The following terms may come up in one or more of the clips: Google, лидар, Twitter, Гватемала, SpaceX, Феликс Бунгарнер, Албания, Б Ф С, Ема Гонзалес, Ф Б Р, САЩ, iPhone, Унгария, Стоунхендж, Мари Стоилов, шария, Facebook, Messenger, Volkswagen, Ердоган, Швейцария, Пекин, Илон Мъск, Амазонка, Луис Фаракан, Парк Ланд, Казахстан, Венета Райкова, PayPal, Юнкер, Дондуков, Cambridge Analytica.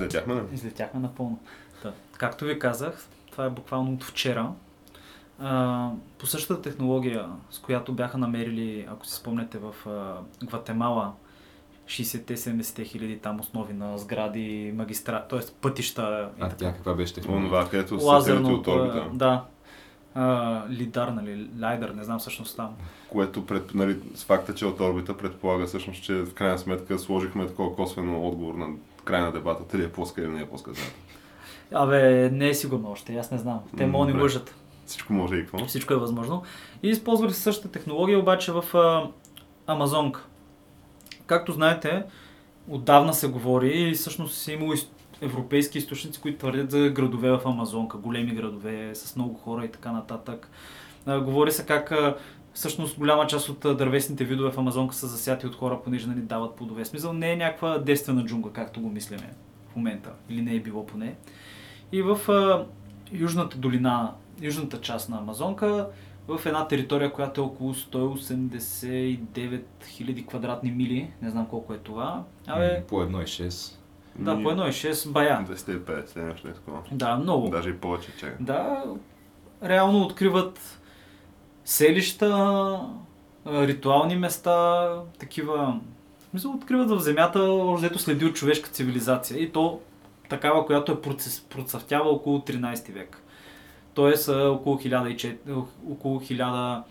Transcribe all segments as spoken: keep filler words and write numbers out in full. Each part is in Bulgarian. Излетяхме, не? Излетяхме напълно. Да. Както ви казах, това е буквално от вчера. А, по същата технология, с която бяха намерили, ако си спомняте, в а, Гватемала шейсет седемдесет хиляди там основи на сгради, магистрати, т.е. пътища. И а така. Тя каква беше технология? Където сателите от орбита. Да. Uh, лидар, нали, лайдър, не знам всъщност там. Което пред, нали, с факта, че от орбита предполага всъщност, че в крайна сметка сложихме такова косвено отговор на край на дебата, дали е плоска или не е плоска земята. Абе, не е сигурно още, аз не знам. Те могат ни лъжат. Всичко може и какво? Всичко е възможно. И използвали се същата технология, обаче в а, Амазонка. Както знаете, отдавна се говори и всъщност е имало и европейски източници, които твърдят за градове в Амазонка, големи градове с много хора и така нататък. Говори се как всъщност голяма част от дървесните видове в Амазонка са засяти от хора, понеже не дават плодове. Смисъл, не е някаква действена джунгла, както го мислиме в момента, или не е било поне. И в а, южната долина, южната част на Амазонка, в една територия, която е около сто осемдесет и девет хиляди квадратни мили, не знам колко е това. Абе, по едно цяло и шест. Да, по едно цяло и шест бая. двеста и петдесет, нещо е такова. Да, много. Даже и повече чека. Да, реално откриват селища, ритуални места, такива. Мисля, откриват в земята, още следи от човешка цивилизация. И то такава, която е процъфтява около тринайсети век. Тоест около хиляда,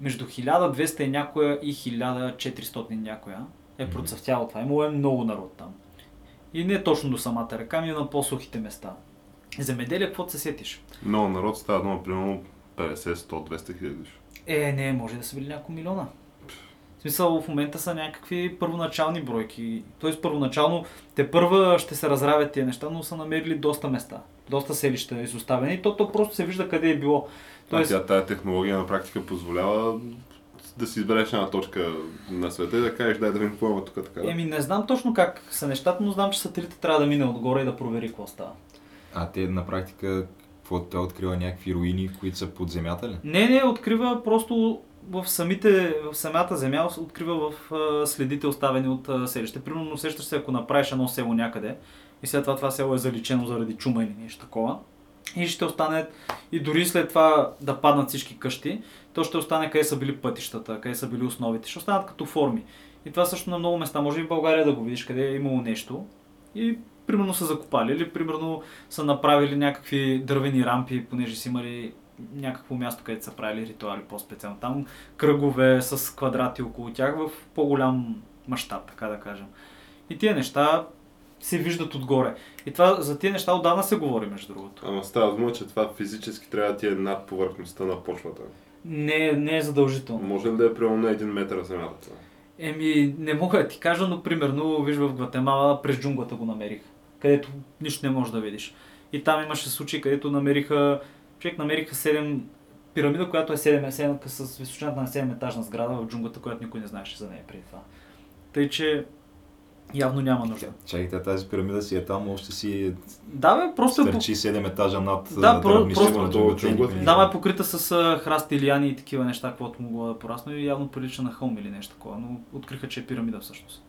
между хиляда и двеста и някоя и хиляда и четиристотин някоя е процъфтява това. Имало е много народ там. И не точно до самата река, но и на по-сухите места. Земеделие, какво се сетиш? Много народ става дума, примерно петдесет, сто, двеста хиляди. Е, не, може да са били няколко милиона. В смисъл, в момента са някакви първоначални бройки. Тоест, първоначално те първа ще се разравят тия неща, но са намерили доста места. Доста селища изоставени и то, то просто се вижда къде е било. Тоест... А тя тая технология на практика позволява да си избереш една точка на света и да кажеш, дай да ви поема тук така. Еми не знам точно как са нещата, но знам, че сателита трябва да мине отгоре и да провери какво става. А те на практика, какво те открива някакви руини, които са под земята ли? Не, не, открива просто в, самите, в самата земя, открива в а, следите оставени от а, селище. Примерно усещаш се, ако направиш едно село някъде и след това това село е заличено заради чума или нещо такова, и ще остане, и дори след това да паднат всички къщи, то ще остане къде са били пътищата, къде са били основите, ще останат като форми. И това също на много места, може и в България да го видиш, къде е имало нещо и примерно са закопали или примерно са направили някакви дървени рампи, понеже са имали някакво място, където са правили ритуали по-специално. Там кръгове с квадрати около тях в по-голям мащаб, така да кажем. И тия неща се виждат отгоре. И това за тия неща отдавна се говори, между другото. Ама става дума, че това физически трябва да ти е над повърхността на почвата. Не, не е задължително. Може ли да е примерно на един метър земята? Еми, не мога да ти кажа, но примерно, виж в Гватемала, през джунглата го намерих, където нищо не можеш да видиш. И там имаше случаи, където намериха, човек намериха седем пирамида, която е седем, седем с височината на седем етажна сграда в джунглата, която никой не знаеше за нея преди това. Тъй, че явно няма нужда. Чакайте, тази пирамида си е там, още си да, бе, просто стърчи седем етажа над да, дървнището на джунглата. Да, ме е покрита с храсти, лияни и такива неща, каквото могло да порасна и явно прилича на хълм или нещо такова, но откриха, че е пирамида всъщност.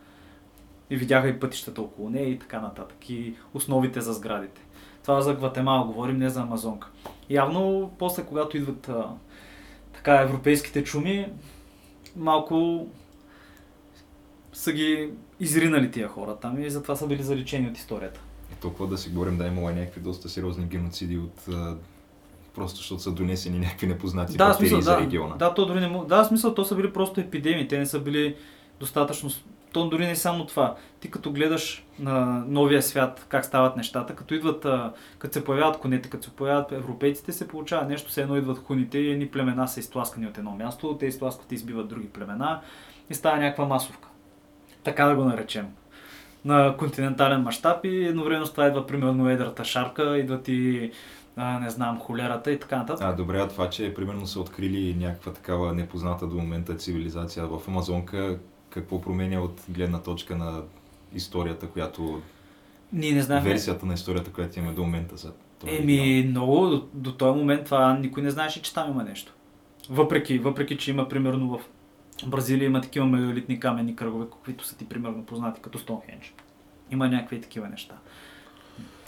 И видяха и пътищата около нея и така нататък, и основите за сградите. Това за Гватемала говорим, не за Амазонка. Явно, после когато идват а, така европейските чуми, малко са ги изринали тия хора там и затова са били заличени от историята. И толкова да си говорим, да, имало някакви доста сериозни геноциди от просто защото са донесени някакви непознати бактерии да, за региона. Да, да, то дори не мог... да, смисъл, то са били просто епидемии, те не са били достатъчно то дори не само това. Ти като гледаш на новия свят, как стават нещата, като идват, като се появяват конете, като се появяват европейците, се получава нещо, все едно идват хуните и едни племена са изтласкани от едно място, те изтласкват и избиват други племена и става някаква масовка. Така да го наречем. На континентален мащаб и едновременно с това идва примерно едрата шарка, идват и а, не знам, холерата и така нататък. А, добре, а това, че примерно са открили някаква такава непозната до момента цивилизация в Амазонка, какво променя от гледна точка на историята, която... Ние не знаехме. Версията на историята, която имаме до момента за това. Еми, много. До, до този момент това никой не знаеше, че там има нещо. Въпреки, въпреки че има примерно в Бразилия има такива мегалитни каменни кръгове, каквито са ти примерно познати като Стоунхендж. Има някакви такива неща.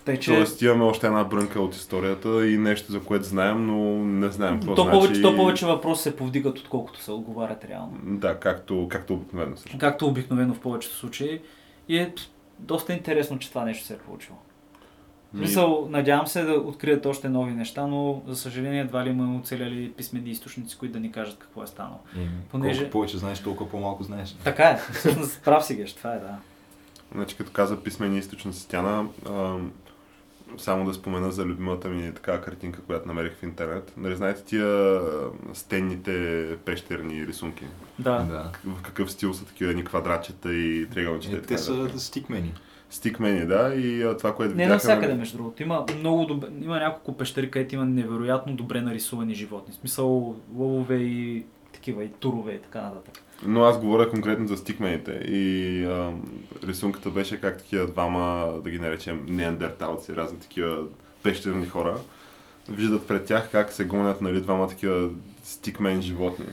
Тъй, че... Тоест имаме още една брънка от историята и нещо, за което знаем, но не знаем какво то значи. Повече, то повече въпроси се повдигат, отколкото се отговарят реално. Да, както, както обикновено. Също. Както обикновено в повечето случаи. И е доста интересно, че това нещо се е получило. Ми... Мисъл, надявам се да открият още нови неща, но за съжаление едва ли имаме оцеляли писмени източници, които да ни кажат какво е станало. Mm-hmm. Понеже... Колко повече знаеш, толкова по-малко знаеш. Така е, всъщност прав си геш, това е, да. Значи, като каза писмени източници, Тяна, а, само да спомена за любимата ми така картинка, която намерих в интернет. Нали, знаете тия стенните пещерни рисунки? Да. Да. В какъв стил са такива едни квадратчета и триъгълчета? Е, те са стикмени. Стикмени, да, и а, това, което видяхме... Не навсякъде, между другото. Има, много добъ... има няколко пещери, където има невероятно добре нарисувани животни. В смисъл лъвове и такива, и турове и така нататък. Но аз говоря конкретно за стикмените и а, рисунката беше как такива двама, да ги наречем неандерталци, разни такива пещерни хора, виждат пред тях как се гонят, нали, двама такива стикмен животни.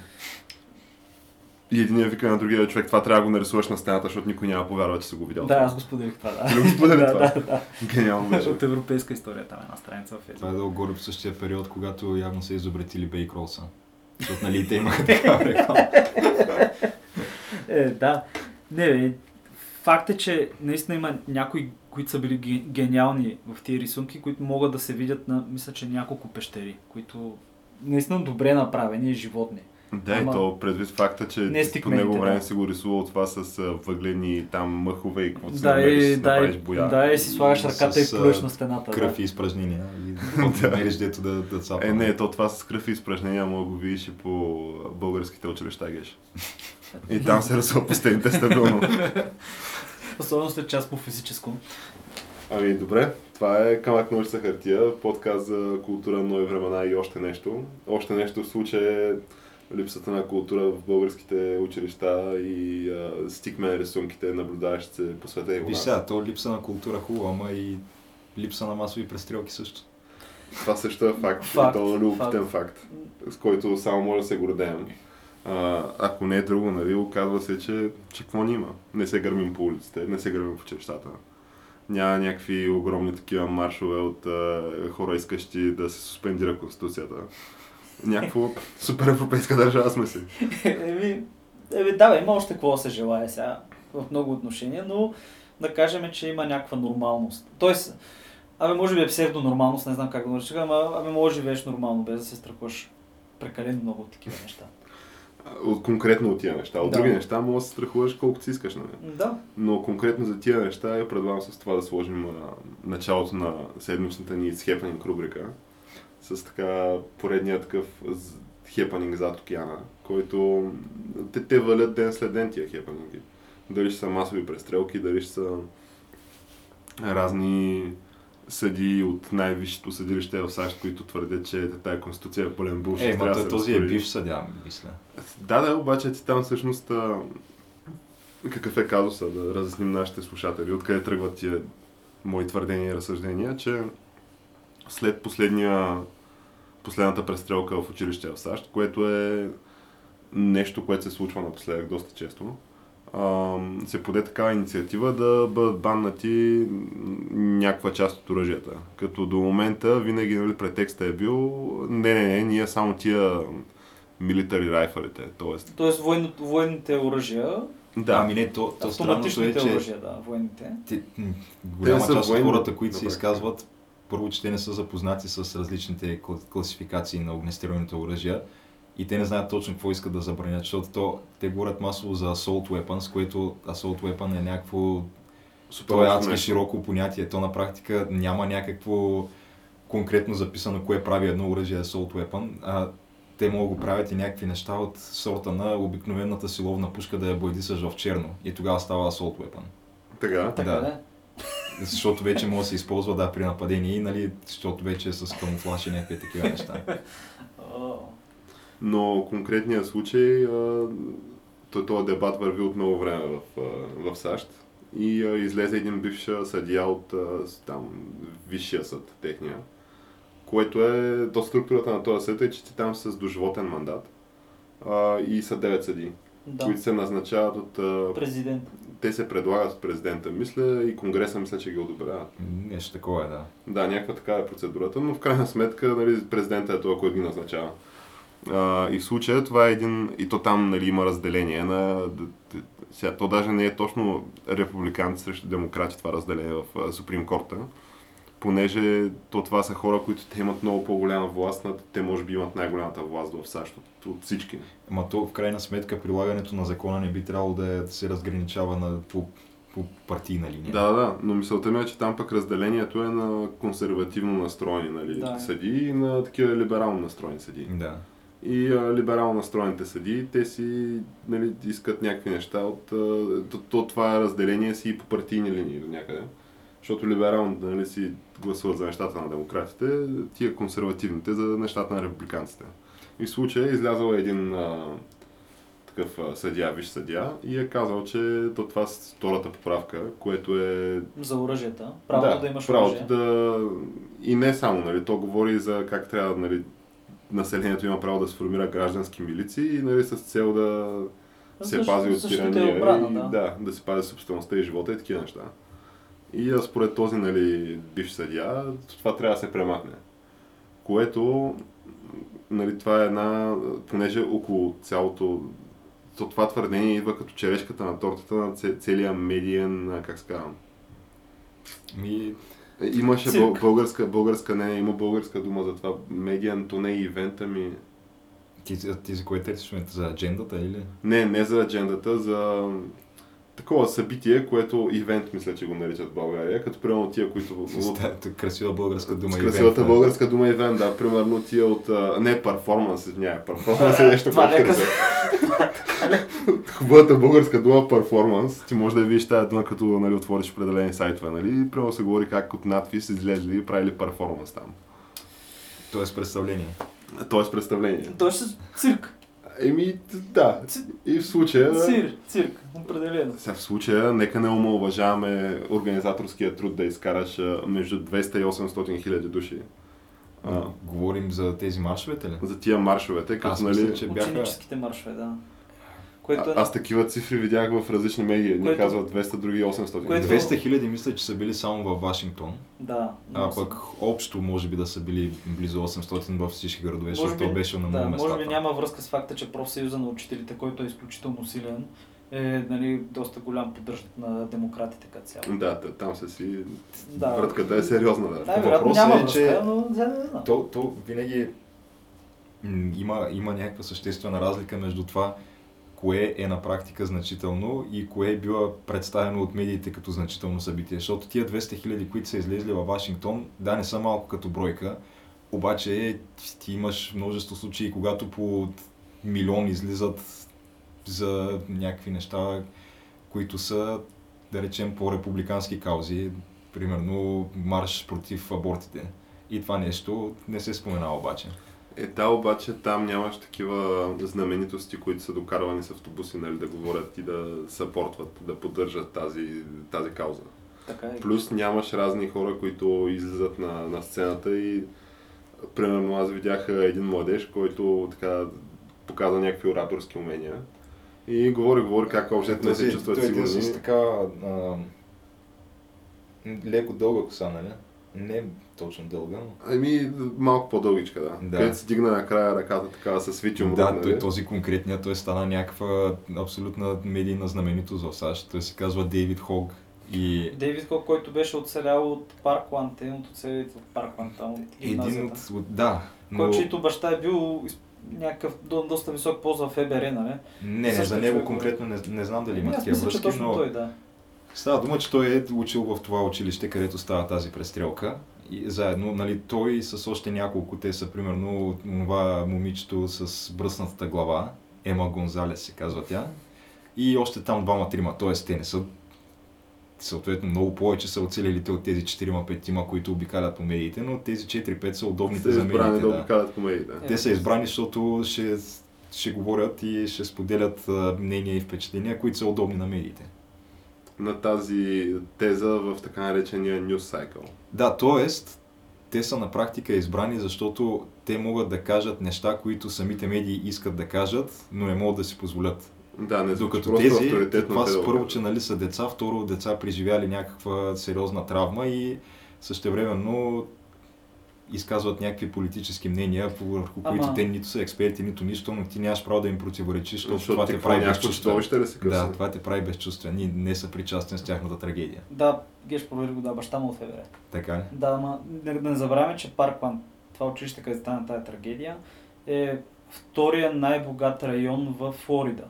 И единият вика на другия човек, това трябва да го нарисуваш на стената, защото никой няма повярва, че са го видял. Да, аз го споделих това, да. Ти го споделих това? Да, да. Гениално беше. От европейска история там една страница в Facebook. Това е долу горе в същия период, когато явно са изобретили бейкролса. Защото, нали, те имаха такава реклама. Е, да. Не, бе, факт е, че наистина има някои, които са били гениални в тия рисунки, които могат да се видят на, мисля, че няколко пещери, които наистина добре направени животни. Да, ама... и то предвид факта, че по него време да. Си го рисувал това с въглени там мъхове и каквото да, си намериш, да, си направиш боя. Да, и си слагаш ръката и плюеш на стената. Кръв и изпражнения. Да. Намериш дето да, да цапа. Е, не, то това с кръв и изпражнения мога го видиш и по българските училища, геш. И там се рисува постените стабилно. Особено след част по физическо. Ами добре, това е Камък, ножица, хартия, подкаст за култура, нови времена и още нещо. Още нещо в случая е липсата на култура в българските училища и а, стикмен рисунките, наблюдаващите се по света и вижте, сега, то липса на култура хубаво, ама и липса на масови престрелки също. Това също е факт, факт и то е любопитен факт. факт, с който само може да се гордеем. А, ако не е друго, нали, оказва се, че, че какво ни има. Не се гърмим по улиците, не се гърмим в училищата. Няма някакви огромни такива маршове от а, хора искащи да се суспендира Конституцията. Някаква супер европейска държава сме си. Еми, еми, да, бе, има още какво да се желая сега в много отношения, но да кажем, че има някаква нормалност. Тоест, абе, може би е псевдонормалност, не знам как да наричам, ама абе, може да живееш нормално, без да се страхуваш прекалено много от такива неща. От конкретно от тия неща. От да. Други неща може да се страхуваш колкото си искаш, нали? Да. Но конкретно за тия неща я предлагам с това да сложим началото на седмичната ни Happening рубрика. С така поредния такъв хепанинг зад океана, който те, те валят ден след ден тия хепанинги. Дали ще са масови престрелки, дали ще са разни съдии от най-висшето съдилище в САЩ, които твърдят, че тая конституция е пълен булшит. Е, мато този е бивш съдия, мисля. Да, да, обаче ти там всъщност какъв е казуса, да разясним нашите слушатели, откъде тръгват тия мои твърдения и разсъждения, че след последния, последната престрелка в училище в САЩ, което е нещо, което се случва напоследък доста често, се поде такава инициатива да бъдат баннати някаква част от оръжията. Като до момента винаги, нали, претекста е бил не, не, не, ние само тия милитари райфалите. Тоест, тоест воен, военните оръжия. Да, ами не, то, то странното е, че оръжия, да, военните. Те, голяма част от хората, които се изказват, първо, че те не са запознати с различните класификации на огнестрелните оръжия И те не знаят точно какво искат да забранят, защото то, те говорят масово за assault weapons, което assault weapon е някакво супер адски широко понятие. То на практика няма някакво конкретно записано кое прави едно оръжие assault weapon. А те могат да го правят и някакви неща от сорта на обикновената силовна пушка да я бойдисаш в черно и тогава става assault weapon. Така? Така да. да. Защото вече може да се използва да, при нападение и нали, защото вече е с камуфлаж и някакви такива неща. Но конкретния случай, този дебат върви от много време в, в САЩ и излезе един бивш съдия от там, Висшия съд, техния, което е до структурата на този съд е, че ти там с доживотен мандат и са девет съдии, да. които се назначават от президента. Те се предлагат от президента, мисля, и Конгреса мисля, че ги одобряват. Нещо такова е, да. Да, някаква такава е процедурата, но в крайна сметка нали, президента е това, който ги назначава. Uh, и в случая това е един, и то там нали, има разделение на, сега, то даже не е точно републиканци срещу демократи това разделение в Суприм Корта, понеже то това са хора, които те имат много по-голяма власт, над, те може би имат най-голямата власт в САЩ от, от всички. Ама то в крайна сметка прилагането на закона не би трябвало да се разграничава на, по, по партийна линия. Да, да, но мисълта ми е, че там пък разделението е на консервативно настроени нали, да. съдии и на такива либерално настроени съдии. Да. И а, либерално настроените съдии, те си нали, искат някакви неща от... А, то, то това разделение си и по партийни линии до някъде. Защото либералните нали, си гласуват за нещата на демократите, тия консервативните за нещата на републиканците. И в случая е излязъл един а, такъв а, съдия, висш съдия и е казал, че то това е втората поправка, което е... За оръжията. Правото да, да имаш оръжие. Да... И не само, нали, то говори за как трябва... Нали, населението има право да се формира граждански милиции и нали, с цел да се също, пази от тирания, да. И да, да се пази собствеността и живота и такива неща. И според този нали, бивш съдия, това трябва да се премахне. Което, нали, това е една, понеже около цялото, то това твърдение идва като черешката на тортата на целия медиен, как се казвам? Ми... Имаше българска, българска, не, има българска дума за това, медиан, то не и ивента ми... Ти, ти за кое търсиш момента? За аджендата или? Не, не за аджендата, за такова събитие, което ивент мисля, че го наричат в България, като примерно тия, които... Красива българска дума ивент. Красивата българска дума ивент, да, примерно тия от... Не, перформанс, няма, перформанс е нещо, което кръзва. Хубавата българска дума перформанс, ти може да видиш тази дума, като нали, отвориш определени сайтове, нали? Прямо се говори как от надпис излезли и правили перформанс там. Тоест представление. Тоест представление. Тоест цирк. Еми, да. И в случая... Цирк, цирк, определено. Сега в случая, нека не омаловажаваме организаторския труд да изкараш между двеста и осемстотин хиляди души. А, говорим за тези маршовете ли? За тия маршовете, като нали... Мисля, че бяха... Ученическите маршове, да. Което... А, аз такива цифри видях в различни медии. Едни което... казват двеста, други осемстотин. Което... двеста хиляди мисля, че са били само във Вашингтон. Да. А пък общо може би да са били близо осемстотин във всички градове, защото би... беше на много да, места. Може би няма връзка с факта, че профсъюза на учителите, който е изключително силен, е нали, доста голям поддръжник на демократите като цяло. Да, там са си... Да. Вратката е сериозна. Да, да въпросът е, връзка, че... Но... То, то винаги има, има някаква съществена разлика между това, кое е на практика значително и кое е било представено от медиите като значително събитие. Защото тия двеста хиляди, които са излезли във Вашингтон, да, не са малко като бройка, обаче ти имаш множество случаи, когато по милион излизат за някакви неща, които са, да речем, по републикански каузи, примерно марш против абортите. И това нещо не се споменава обаче. Е, да, обаче там нямаш такива знаменитости, които са докарвани с автобуси, нали, да говорят и да съпортват, да поддържат тази, тази кауза. Така е. Плюс нямаш разни хора, които излизат на, на сцената и, примерно, аз видях един младеж, който така показа някакви ораторски умения и говори, говори как общото не се чувстват сигурни. Той е с такава леко дълга коса, нали? Не точно дълга, но... Ами малко по-дългичка, да. да. Където се дигна накрая ръката така с витиум. Да, рък, той, този конкретният, той стана някаква абсолютна медийна знаменитост в САЩ. Той се казва Дейвид Хог. И... Дейвид Хог, който беше оцелял от Парк Ланд, един от оцелите от Парк Ланд, там от гимназията. Един от... Да, но... Който, чието баща е бил някакъв доста висок пост в Ф Б Р, нали? Не, не, за него конкретно не, не знам дали има такива връзки, но той, да. Става дума, че той е учил в това училище, където става тази престрелка. И заедно, нали, той с още няколко, те са примерно това момичето с бръснатата глава, Ема Гонзалес се казва тя, и още там двама-трима, т.е. те не са, съответно много повече са оцелелите от тези четирима-петима, които обикалят по медиите, но тези четири-пет са удобните за медиите. Те са избрани да обикалят по медиите. Те са избрани, защото ще, ще говорят и ще споделят мнения и впечатления, които са удобни на медиите. На тази теза в така наречения News Cycle. Да, т.е. те са на практика избрани, защото те могат да кажат неща, които самите медии искат да кажат, но не могат да си позволят. Да, не, докато тези, това са първо, че нали, са деца, второ деца преживяли някаква сериозна травма и същевременно изказват някакви политически мнения, върху ама... които те нито са експерти, нито нищо, но ти нямаш право да им противоречиш, защото, защото това те прави безчувствен. Да, това те прави безчувствен и не са причастен с тяхната трагедия. Да, Геш провери го, да, баща му от Ф Б Р. Така ли? Да, ама да не забравяме, че Парк Ланд, това училище, където стана тази трагедия, е втория най-богат район в Флорида.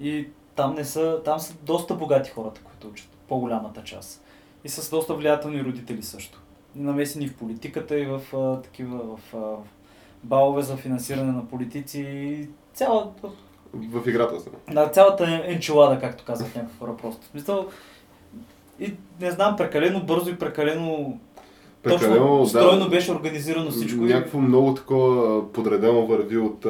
И там, не са, там са доста богати хората, които учат, по-голямата част. И с доста влиятелни родители също. Намесени в политиката и в а, такива в, а, в балове за финансиране на политици и цялата... В играта са. Да, цялата енчилада, както казват някакви хора просто. Мисля, и не знам, прекалено бързо и прекалено... прекалено точно стройно да, беше организирано всичко. Някакво и... много такова подредено върви от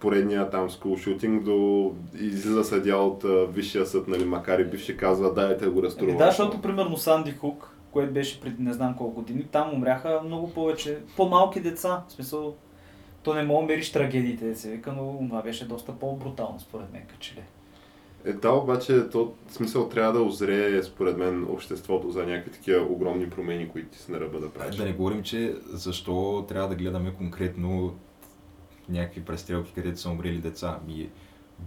поредния там скулшутинг до излиза съдия от а, Висшия съд, нали, макар и бивши казва, дайте го разтрува. Да, защото примерно Санди Хук, което беше преди не знам колко години, там умряха много повече, по-малки деца, в смисъл, то не мога да мериш трагедиите, да се вика, но това беше доста по-брутално, според мен, като че ли. Е, да, обаче, то, в смисъл, трябва да озрее, според мен, обществото за някакви такива огромни промени, които ти си на ръба да правиш. Да не говорим, че защо трябва да гледаме конкретно някакви престрелки, където са умрели деца. И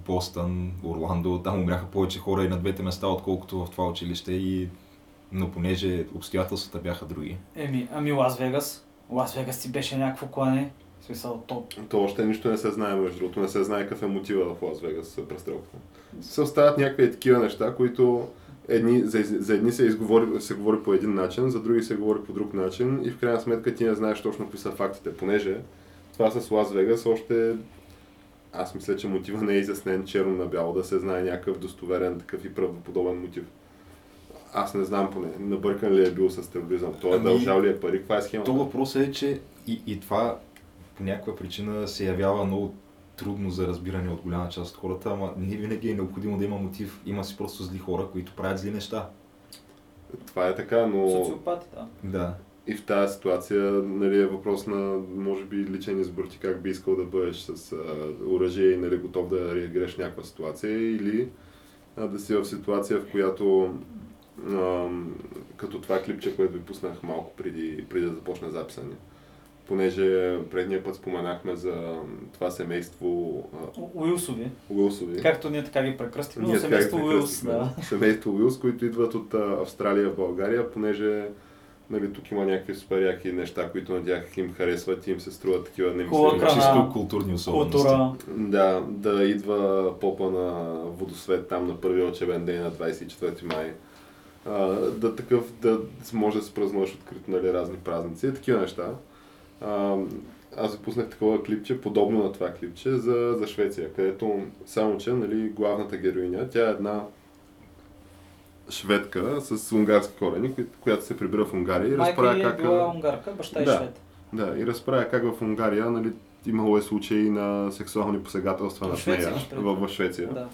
Бостън, Орландо, там умряха повече хора и на двете места, отколкото в това училище и... но понеже обстоятелствата бяха други. Еми, ами Лас Вегас. Лас Вегас си беше някакво клане. В смисъл топ. То още нищо не се знае, между другото. Не се знае какъв е мотива в Лас Вегас престрелката. Се остават някакви такива неща, които едни, за, за едни се, изговори, се говори по един начин, за други се говори по друг начин и в крайна сметка ти не знаеш точно какви са фактите, понеже това с Лас Вегас още... Аз мисля, че мотива не е изяснен черно на бяло, да се знае някакъв достоверен такъв и правдоподобен мотив. Аз не знам поне, набъркан ли е бил с тероризъм, той е ами, дължал ли е пари, каква е схема? Това въпросът е, че и, и това по някаква причина се явява много трудно за разбиране от голяма част от хората, ама не винаги е необходимо да има мотив, има си просто зли хора, които правят зли неща. Това е така, но... Социопати, да. Да. И в тази ситуация, нали, е въпрос на, може би, личен избор, ти как би искал да бъдеш с оръжие и нали, готов да реагираш в някаква ситуация или а, да си в ситуация, в която... като това клипче, което ви пуснах малко преди, преди да започна записане. Понеже предния път споменахме за това семейство... Уилсови. Уилсови. Както ние така ги прекръстихме, но семейство Уилс, да. Семейство Уилс, които идват от Австралия в България, понеже нали, тук има някакви супер яки неща, които надях им харесват и им се струват такива немислени. Чисто културни особености. Култура. Да, да идва попа на водосвет там на първия учебен ден на двадесет и четвърти май. Uh, да такъв, да може да се празнуваш открито, нали, разни празници и такива неща. Uh, аз запуснах такова клипче, подобно на това клипче, за, за Швеция, където само че, нали, главната героиня, тя е една шведка с унгарски корени, коя, която се прибира в Унгария и разправя как... Майка е била унгарка, баща е да, швед. Да, и разправя как в Унгария, нали, имало е случаи на сексуални посегателства на нея в Швеция. Да.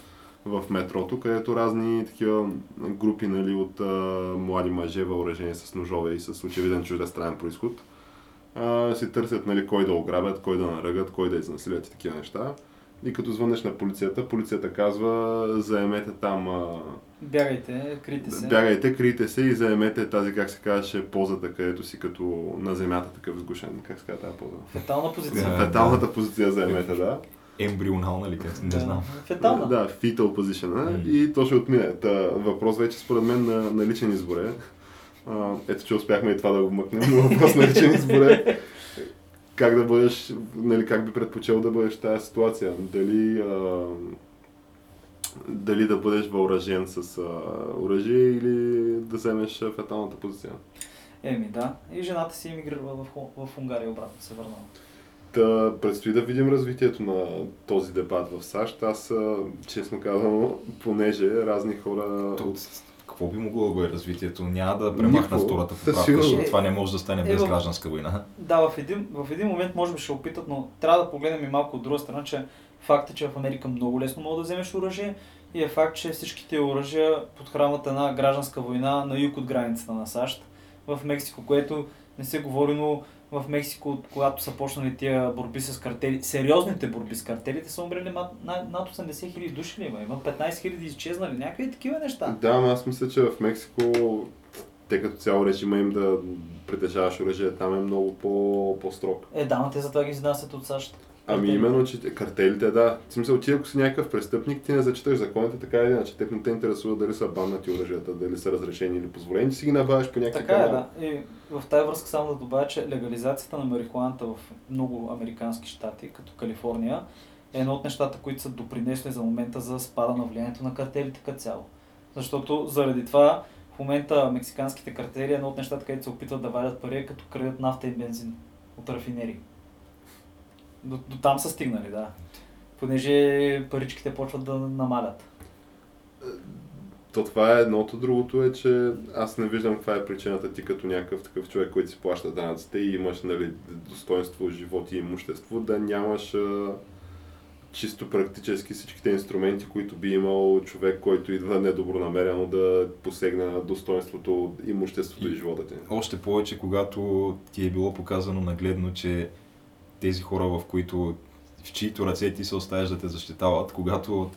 В метрото, където разни такива групи, нали, от а, млади мъже, въоръжени с ножове и с очевиден чуждестранен происход, а, си търсят, нали, кой да ограбят, кой да наръгат, кой да изнасилят и такива неща. И като звънеш на полицията, полицията казва, заемете там... А... Бягайте, крийте се. Бягайте, крийте се и заемете тази, как се казваше, позата, където си като на земята такъв сгушен. Как се казва тази поза? Фетална позиция. Yeah, Феталната yeah. позиция заемете, да. Ембрионална ли как? Не да. знам. Фетална. Да, fetal position. Mm. И то ще отмине. Та, въпрос вече според мен на, на личен избор е. Ето, че успяхме и това да го вмъкнем, но въпрос на личен избор е. как да бъдеш, нали, как би предпочел да бъдеш в тази ситуация. Дали, а, дали да бъдеш въоръжен с а, оръжие или да вземеш феталната позиция. Еми да, и жената си емигрирала в, в Унгария, обратно се върнала. Да, предстои да видим развитието на този дебат в САЩ. Аз, честно казвам, понеже разни хора... Тут, какво би могло да го е развитието? Няма да премахна втората поправка, защото това не може да стане без е, е, гражданска война. Да, в един, в един момент може би ще опитат, но трябва да погледнем и малко от друга страна, че факт е, че в Америка много лесно може да вземеш оръжие и е факт, че всичките оръжия подхранват една гражданска война на юг от границата на САЩ в Мексико, което не се говори, но в Мексико, когато са почнали тия борби с картели, сериозните борби с картелите, са умрели над осемдесет хиляди души ли има? Има петнайсет хиляди изчезнали, някакви такива неща. Да, но аз мисля, че в Мексико, тъй като цяло режима им да притежаваш оръжие, там е много по- по-строг. Е, да, но те затова ги изнасят от САЩ. Ами именно, че картелите, да. В смисъл, ти ако си някакъв престъпник, ти не зачиташ законите, така или иначе. Те не те интересуват дали са баннати оръжията, дали са разрешени или позволени, че си ги набавяш по някакъв канал. Така е, да. И в тази връзка само да добавя, че легализацията на марихуаната в много американски щати, като Калифорния, е едно от нещата, които са допринесли за момента за спада на влиянието на картелите като цяло. Защото заради това в момента мексиканските картели, едно от нещата, където се опитват да валят пари, като крадат нафта и бензин от рафинерии. До, до там са стигнали, да. Понеже паричките почват да намалят. То това е едното. Другото е, че аз не виждам каква е причината ти като някакъв такъв човек, който си плаща данъците и имаш, нали, достойнство, живот и имущество, да нямаш а, чисто практически всичките инструменти, които би имал човек, който идва недобронамерено да посегне на достойнството, имуществото и, и живота ти. Още повече, когато ти е било показано нагледно, че тези хора, в които, в чието ръце ти се оставяш да те защитават, когато,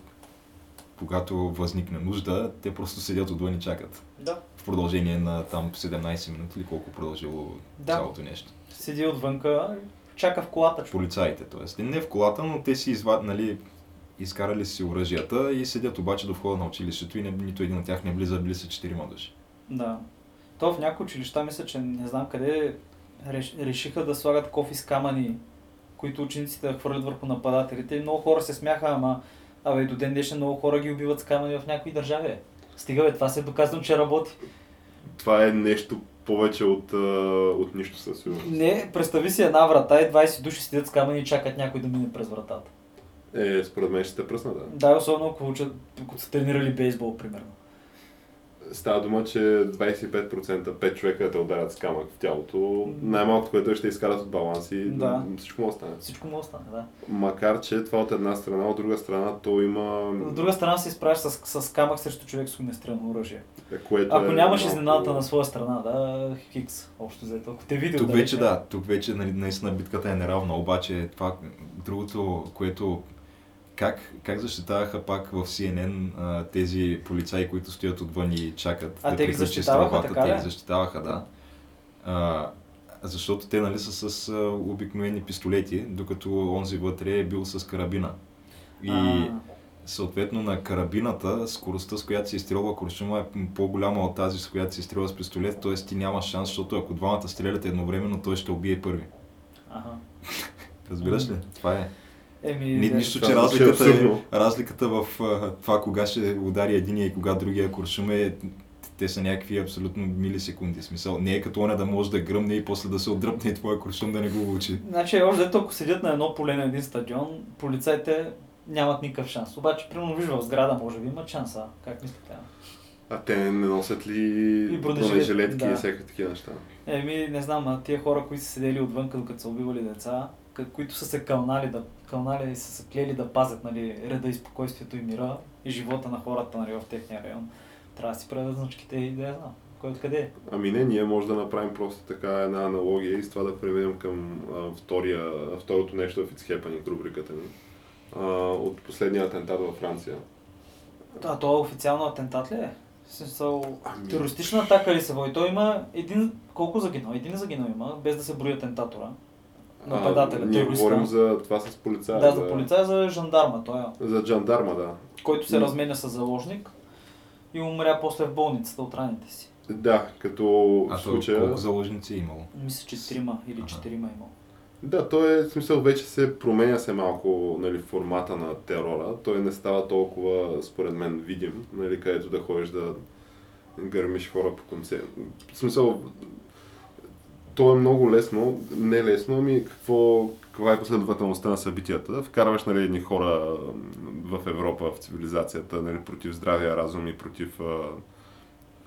когато възникне нужда, те просто седят отвън и чакат. Да. В продължение на там седемнайсет минути или колко продължило да. цялото нещо. Седи отвънка, чака в колата. Полицаите, т.е. не в колата, но те си извад, нали, изкарали си оръжията и седят обаче до входа на училището и не, нито един от тях не влиза, били са четирима души. Да. То в някои училища, мисля, че не знам къде, решиха да слагат кофи с камъни, които учениците хвърлят върху нападателите и много хора се смяха, ама абе, до ден днешен много хора ги убиват с камъни в някои държави. Стига бе, това се е доказано, че работи. Това е нещо повече от, от нищо със сигурност. Не, представи си една врата и двайсет души седят с камъни и чакат някой да мине през вратата. Е, според мен ще те пръсна, да. Да, особено ако учат, като са тренирали бейсбол, примерно. Става дума, че двайсет и пет процента пет човека те ударят с камък в тялото, най-малкото, което ще изкарат от баланс и да. всичко му остане. Всичко му остане, да. Макар че това от една страна, от друга страна то има... От друга страна се изправиш с, с камък срещу човек с огнестрелно оръжие. Което ако е нямаш малко... изненадата на своя страна, да, Хикс, общо взето, ако те види тук вече, да, да, тук вече наистина битката е неравна, обаче това другото, което... Как, как защитаваха пак в Си Ен Ен а, тези полицаи, които стоят отвън и чакат а да приключат стрелбата, така, те ги защитаваха, да. А, защото те, нали, са с а, обикновени пистолети, докато онзи вътре е бил с карабина. И а... съответно на карабината скоростта, с която се изстрелва куршума, е по-голяма от тази, с която се изстрелва с пистолет, т.е. ти нямаш шанс, защото ако двамата стрелят едновременно, той ще убие първи. Ага. Разбираш ли? Това е. Еми, Ни, нищо, че разликата, е, разликата в а, това кога ще удари единия и кога другия куршум е, те са някакви абсолютно милисекунди. Смисъл, не е като оня да може да гръмне и после да се отдръпне и твоя куршум да не го учи. Значи, още дето, ако седят на едно поле на един стадион, полицаите нямат никакъв шанс. Обаче, примерно виж в сграда, може би имат шанса. Как мислите? А те не носят ли бронежилетки да. и всякакви такива неща? Еми, не знам, а тия хора, които са седели отвън, като са убивали деца, които са се кълнали, да, кълнали и са се клели да пазят, нали, реда и спокойствието и мира и живота на хората, нали, в техния район. Трябва да си предат значките и да я знам. Кой откъде е? Ами не, ние може да направим просто така една аналогия и с това да преведем към а, втория, второто нещо в It's Happening, рубриката ни. А, от последния атентат във Франция. А това е официално атентат ли е? Смисъл, ами... терористична атака ли се води? Той има един, колко загинал? Един загинал има, без да се брои атентатора. Нападателя, а, ние терориста. Говорим за това с полицая. Да, за полицая, за жандарма той е. За жандарма, да. Който се разменя с заложник и умря после в болницата от раните си. Да, като в случая... А то колко заложници е имало? Мисля, че трима или четирима е имало. Да, той е, в смисъл, вече се променя се малко, нали, формата на терора. Той не става толкова, според мен, видим, нали, където да ходиш да гърмиш хора по концерт. В смисъл, то е много лесно, не лесно, ами какво, каква е последователността на събитията. Вкарваш, нали, едни хора в Европа, в цивилизацията, нали, против здравия разум и против,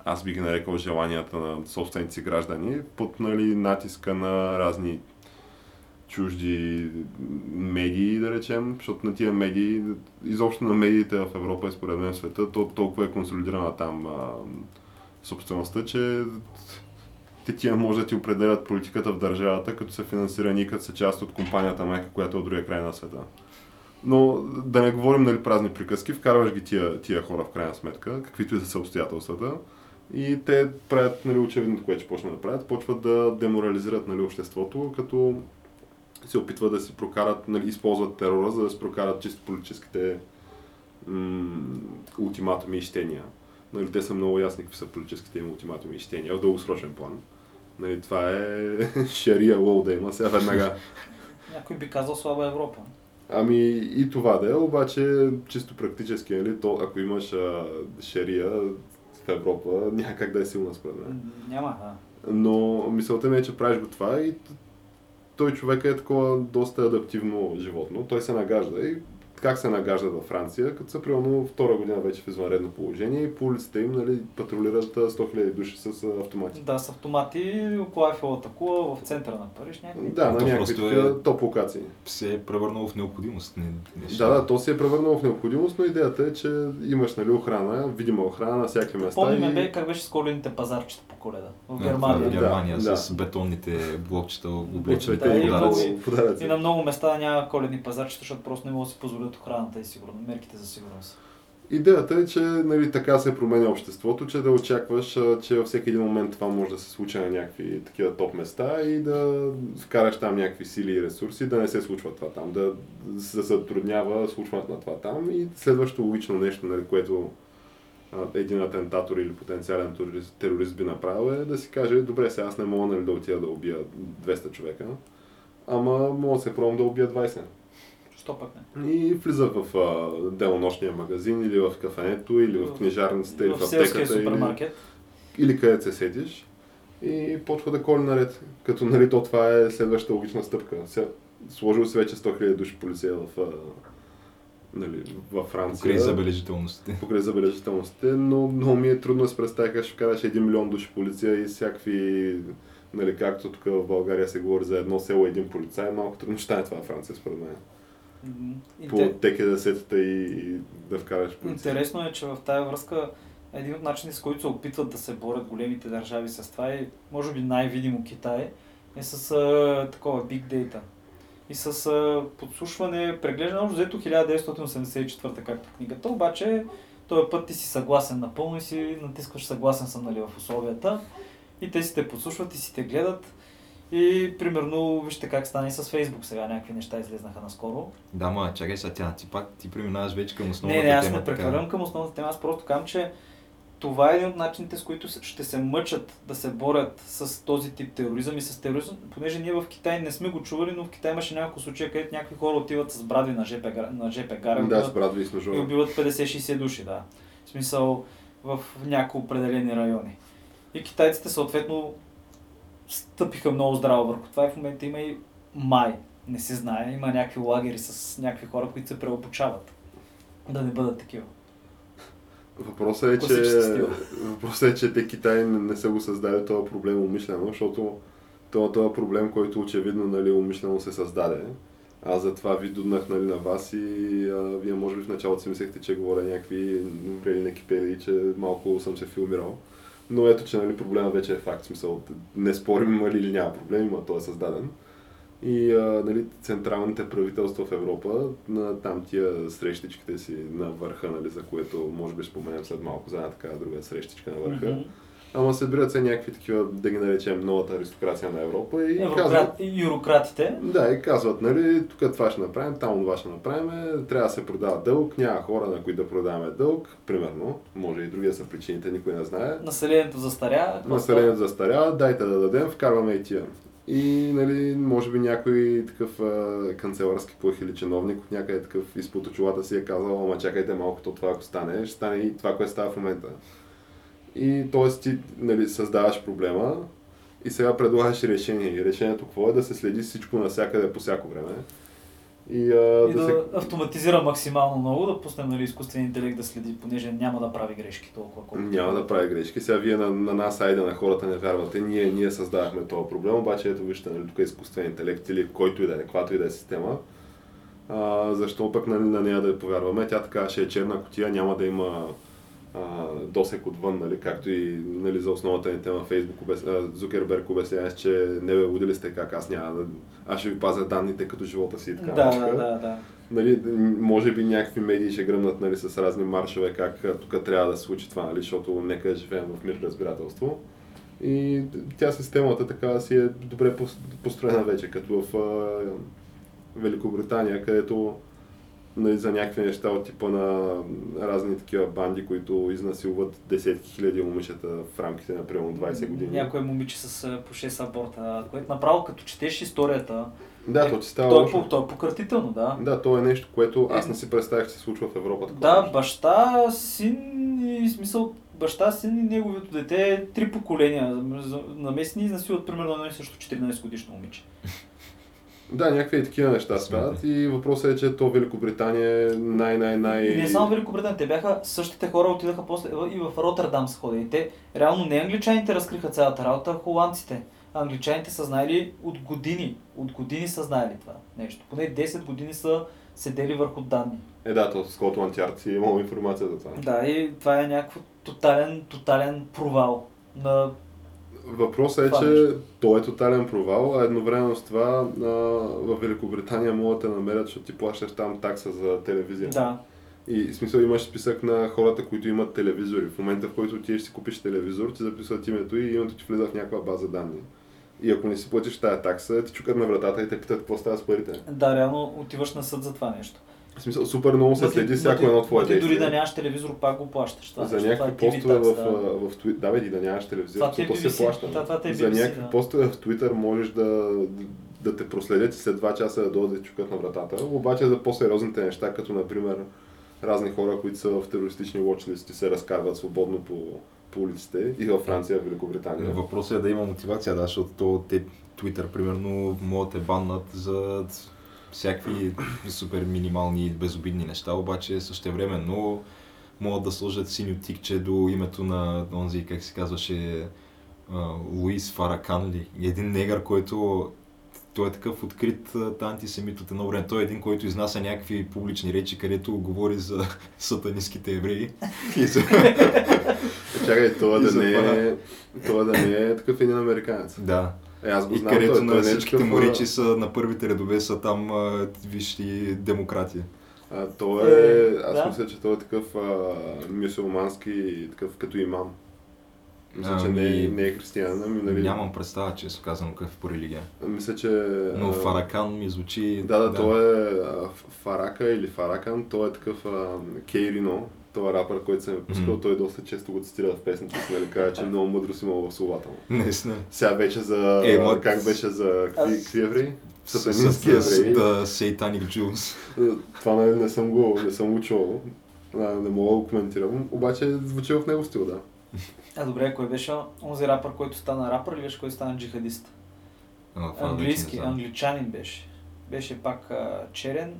аз би ги нарекал, желанията на собствените си граждани, под, нали, натиска на разни чужди медии, да речем, защото на тия медии, изобщо на медиите в Европа и според мен в света, то толкова е консолидирана там а, собствеността, че те тия може да ти определят политиката в държавата, като са финансирани и като са част от компанията майка, която е от другия край на света. Но да не говорим, нали, празни приказки, вкарваш ги тия, тия хора в крайна сметка, каквито и да са обстоятелствата, и те правят, нали, очевидно, което почнат да правят, почват да деморализират, нали, обществото, като се опитват да си прокарат, нали, използват терора, за да се прокарат чисто политическите м- ултиматуми и щения. Нали, те са много ясни какви са политическите им ултиматуми и щения в дългосрочен план. Нали, това е шария лоу да има сега веднага. Някой би казал слаба Европа. Ами и това да е, обаче чисто практически, нали, то, ако имаш а, шария в Европа, няма как да е силна според мен. Няма, да. Но мисълта ми е, че правиш го това и той човек е такова доста адаптивно животно. Той се нагажда. И как се нагажда във Франция, като са примерно втора година вече в извънредно положение и по улиците им, нали, патрулират сто хиляди души с автомати. Да, с автомати, около Айфелата кула, в центъра на Париж някакви. Да, на някакви е... топ локации. Се е превърнало в необходимост. Не, да, да, то се е превърнало в необходимост, но идеята е, че имаш, нали, охрана, видима охрана на всякакви места. Помним и... как беше с колените пазарчета по Коледа в Германия. В Германия да, с да. бетонните блокчета, облечените да, подаръци. И, подаръци. И на много места няма коледни пазарчета, защото просто не мога да се позволя от охраната и сигурно, мерките за сигурност. Идеята е, че, нали, така се променя обществото, че да очакваш, че във всеки един момент това може да се случи на някакви такива топ места и да вкараш там някакви сили и ресурси, да не се случва това там, да се затруднява случването на това там и следващото логично нещо, нали, което един атентатор или потенциален терорист би направил е да си каже, добре, сега аз не мога, нали, да отида да убия двеста човека, ама мога да се пробвам да убия двайсет. И влиза в а, делнощния магазин, или в кафенето, или в книжарницата, или в, в аптеката, или, или където се седиш и почва да коли наред. Като, нали, то това е следващата логична стъпка. Сложил се вече сто хиляди души полиция в, а, нали, във Франция. Покрай забележителностите. Покрай забележителностите, но много ми е трудно да се представя как ще вкараш един милион души полиция и всякакви... Нали, както тук в България се говори за едно село, един полицай, малко трудно ще е това във Франция според мен. По ТК-десетата и да вкараш полиция. Интересно е, че в тази връзка един от начините, с които се опитват да се борят големите държави с това и може би най-видимо Китай е с а, такова big data и с а, подслушване, преглеждане, общо взето хиляда деветстотин осемдесет и четвърта, както книгата, обаче този път ти си съгласен напълно и си натискваш съгласен съм, нали, в условията и те си те подслушват и си те гледат. И, примерно, вижте как стане с Фейсбук сега, някакви неща излезнаха наскоро. Да, ма, чакай сега, тя, ти пак ти преминаваш вече към основната тема. Не, не, аз не прехвърлям към основната тема, аз просто казвам, че това е един от начините, с които ще се мъчат да се борят с този тип тероризъм и с тероризъм, понеже ние в Китай не сме го чували, но в Китай имаше няколко случая, където някакви хора отиват с брадви на жп, на жп гара да, и, и убиват петдесет до шейсет души, да. В смисъл, в някои определени райони. И китайците съответно стъпиха много здраво върху това и в момента има и май, не се знае, има някакви лагери с някакви хора, които се преобучават да не бъдат такива. Въпросът е, че... Въпросът е, че те Китай не са го създали този проблем умишлено, защото този проблем, който очевидно, нали, умишлено се създаде. Аз затова ви дуднах, нали, на вас и а, вие може би в началото си мислехте, че говоря някакви врели на кипели, че малко съм се филмирал. Но ето, че, нали, проблема вече е факт, в смисъл, не спорим има ли или няма проблем, има, той е създаден. И а, нали, централните правителства в Европа, на там тия срещичките си на върха, нали, за което може би споменем след малко за една такава друга срещичка на върха, mm-hmm. ама събират се някакви такива, да ги наречем, новата аристокрация на Европа и Еврократ, казват... Еврократите. Да, и казват, нали, тук това ще направим, там това ще направим, трябва да се продава дълг, няма хора, на които да продаваме дълг, примерно, може и другия са причините, никой не знае. Населението застаря. Населението застаря, дайте да дадем, вкарваме и тия. И нали, може би някой такъв а, канцеларски плъх или чиновник от някъде такъв изпод очилата си е казал, ама чакайте малко, то това ако стане, ще стане и това, което става в момента. И т.е. ти нали, създаваш проблема и сега предлагаш решение. И решението какво е? Да се следи всичко навсякъде по всяко време. И, а, и да, да се... автоматизира максимално много, да пуснем нали, изкуствен интелект да следи, понеже няма да прави грешки толкова. Колко. Няма да прави грешки. Сега вие на, на нас, айде на хората не вярвате, ние, ние създавахме този проблем, обаче ето вижте, нали, тук е изкуствен интелект или който и да е, каквато и да е система. А, защо пък нали, на нея да я повярваме? Тя така ще е черна кутия, няма да има а, досек отвън, нали, както и нали, за основната ни тема Facebook, обес... а, Зукерберг обяснява, че не бе, луди ли сте как, аз няма да... аз ще ви пазя данните като живота си и така. Да, да, да, да. Нали, може би някакви медии ще гръмнат нали, с разни маршове, как тук трябва да се случи това, нали, защото нека живеем в мир разбирателство. И тя системата така си е добре построена вече, като в а, Великобритания, където нали, за някакви неща от типа на разни такива банди, които изнасилват десетки хиляди момичета в рамките на примерно двайсет години. Някое момиче с по шест аборта, което направо като четеш историята, да, е, то, ти става то, е, то, е, то е пократително, да. Да, то е нещо, което аз не си представях, че се случва в Европа. Да, нещо. Баща, син и смисъл, баща, син и неговото дете, три поколения на местни изнасилват примерно едно и също четиринайсет годишно момиче. Да, някакви такива неща стават и въпросът е, че то Великобритания е най-най-най... И не само Великобритания, те бяха, същите хора отидаха после и в Роттердам са ходили. Те, реално не англичаните разкриха цялата работа, а холандците. Англичаните са знаели от години, от години са знаели това нещо. Поне десет години са седели върху данни. Е да, то Скотланд Ярд имало информация за това. Да, и това е някакво тотален, тотален провал на... Въпросът е, това че нещо. То е тотален провал, а едновременно с това а, в Великобритания могат да намерят, защото ти плащаш там такса за телевизия. Да. И в смисъл имаш списък на хората, които имат телевизори. В момента, в който отидеш си купиш телевизор, ти записват името и името ти влиза в някаква база данни. И ако не си платиш тая такса, ти чукат на вратата и те питат какво става с парите. Да, реално отиваш на съд за това нещо. В смисъл, супер много се следи всяко едно твое действие. Ти дори да нямаш телевизор, пак го плащаш. Това, за някакви постове в, в, в Twitter, да бе, и да нямаш телевизор, то се плаща. Да, това за някакви да. Постове в Twitter можеш да, да те проследят и след два часа да дойдат да чукат на вратата. Обаче за по-сериозните неща, като например разни хора, които са в терористични watchlist и се разкарват свободно по, по улиците и във Франция, в Великобритания. Въпросът е да има мотивация, да, защото те Twitter, примерно, могат да баннат за... всякакви супер минимални и безобидни неща, обаче същевременно могат да сложат синьо тикче до името на онзи, как се казваше, Луис Фаракан ли? Един негър, който той е такъв открит антисемит от едно време. Той е един, който изнася някакви публични речи, където говори за сатанистските евреи. За... Чакай, това да, не е... това да не е такъв един американец. Да. Е, аз го и знам, където на всичките му речи са на първите редове са там а, висши демократи. А, той е, аз да. Мисля, че той е такъв а, мюсюлмански, такъв като имам. Мисля, а, че ми... не, е, не е християнин, ами нали... Нямам представа, че се казвам какъв по религия. Мисля, че... Но Фаракан ми звучи... Да, да, да. Той е а, Фарака или Фаракан, той е такъв а, Кейрино. Това рапър, който съм е пускал, mm-hmm. той доста често го цитира в песните си, нали, казва, че много мъдро си имал в словата му. Наистина. Сега вече за... Е, мат... Как беше за какви евреи? Сатанински евреи. Satanic Jews. Това не, не съм го, не съм го чувал. Не мога да го коментирам, обаче звучи в него стил, да. А, добре, кой беше онзи рапър, който стана рапър или беше който стана джихадист? No, английски, англичанин беше. Беше пак а, черен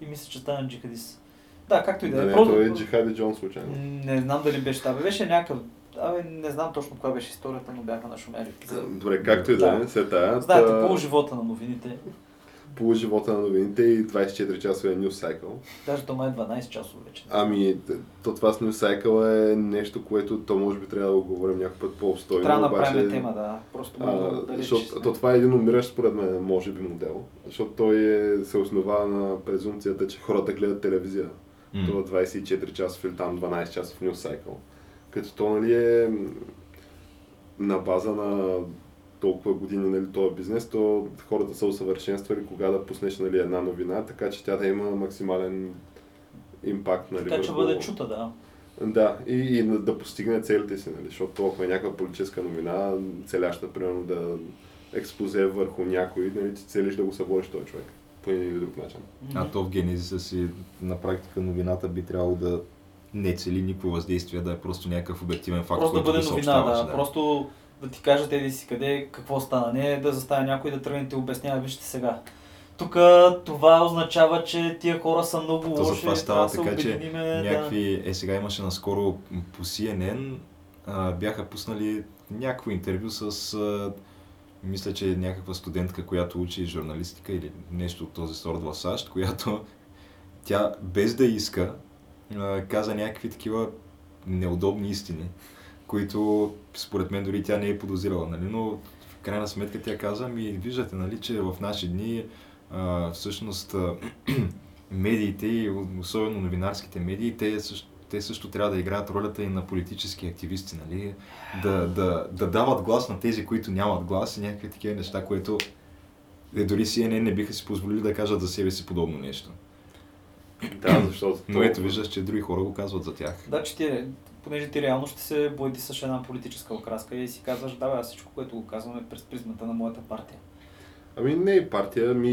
и мисля, че стана джихадист. Да, както и да е. Просто... Той е Джихади Джон случайно. Не знам дали беше това. Беше някакъв... Абе, не знам точно коя беше историята, но бяха на шумери. За... Добре, както и да е, след тая... Знаете, та... полуживота на новините. Полуживота на новините и двайсет и четири часовия News Cycle. Даже дома е дванайсет часов вече. Ами, то това с News Cycle е нещо, което то може би трябва да го говорим някакъв път по-обстойно. Трябва да направим обаче... тема, да. Просто а, да защото, то това е един умиращ, според мен, може би модел. Защото той е, се основава на презумцията, че хората гледат телевизия. Mm. Това двайсет и четири часов или там дванайсет часов News Cycle. Като то нали е на база на толкова години нали, този бизнес, то хората са усъвършенствали кога да пуснеш нали, една новина, така че тя да има максимален импакт. Нали, така че върху... бъде чута, да. Да, и, и да постигне целите си, нали, защото ако е някаква политическа новина, целяща примерно да експозе върху някой, нали, ти целиш да го събориш този човек по един или друг начин. А то в генезиса си на практика новината би трябвало да не цели никакво въздействие, да е просто някакъв обективен факт, просто който да бъде новина, да, да. Просто да ти кажат еди си къде, какво стана, не да заставя някой да тръгне и те обяснява, вижте сега. Тук това означава, че тия хора са много лоши. За това става да така, че някакви... Да. Е, сега имаше наскоро по Си Ен Ен, а, бяха пуснали някакво интервю с... А, мисля, че някаква студентка, която учи журналистика или нещо от този сорт в САЩ, която тя без да иска а, каза някакви такива неудобни истини, които според мен дори тя не е подозирала, нали? Но в крайна сметка тя каза, ми виждате, нали, че в наши дни Uh, всъщност uh, медиите и особено новинарските медии, те също, те също трябва да играят ролята и на политически активисти, нали? Да, да, да дават глас на тези, които нямат глас и някакви такива неща, които дори Си Ен Ен не биха си позволили да кажат за себе си подобно нещо. Да, защото... Но ето виждаш, че други хора го казват за тях. Да, че ти, понеже ти реално ще се боядисаш една политическа окраска и си казваш, да бе, аз всичко, което го казвам е през призмата на моята партия. Ами не и партия, ми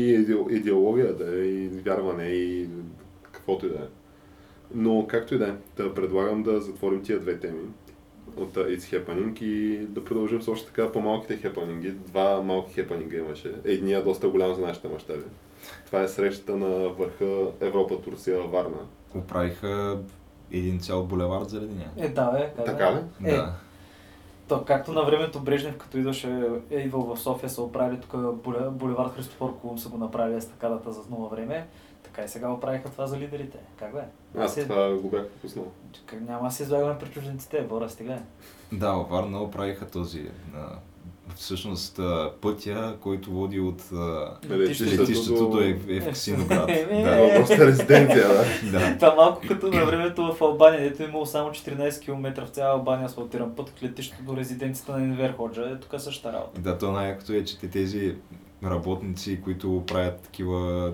идеология да е, и вярване, и каквото и да е. Но както и да е, да предлагам да затворим тия две теми от It's Happening и да продължим с още така по-малките хепанинги. Два малки хепанинга имаше. Едния доста голям за нашите мащаби. Това е срещата на върха Европа-Турция във Варна. Оправиха един цял булевард заради нея. Е, да бе. Да, така ли? Е. Да. То, както на времето Брежнев, като идваше Ейвъл в София, са оправили тук булевард Христофор Колумб, са го направили естакадата за ново време, така и сега оправиха това за лидерите. Как бе? Аз си... това го бях пропуснал. Няма си избягваме при чужденците, Бора, стига. Да, във Варна оправиха този, всъщност, пътя, който води от летището до Евксиноград. Да, просто резиденция, да. Това малко като на времето в Албания, дето имало само четиринайсет километра в цяла Албания асфалтиран път от летището до резиденцията на Енвер Ходжа, е тук същата работа. Да, то най-якото е, че тези работници, които правят такива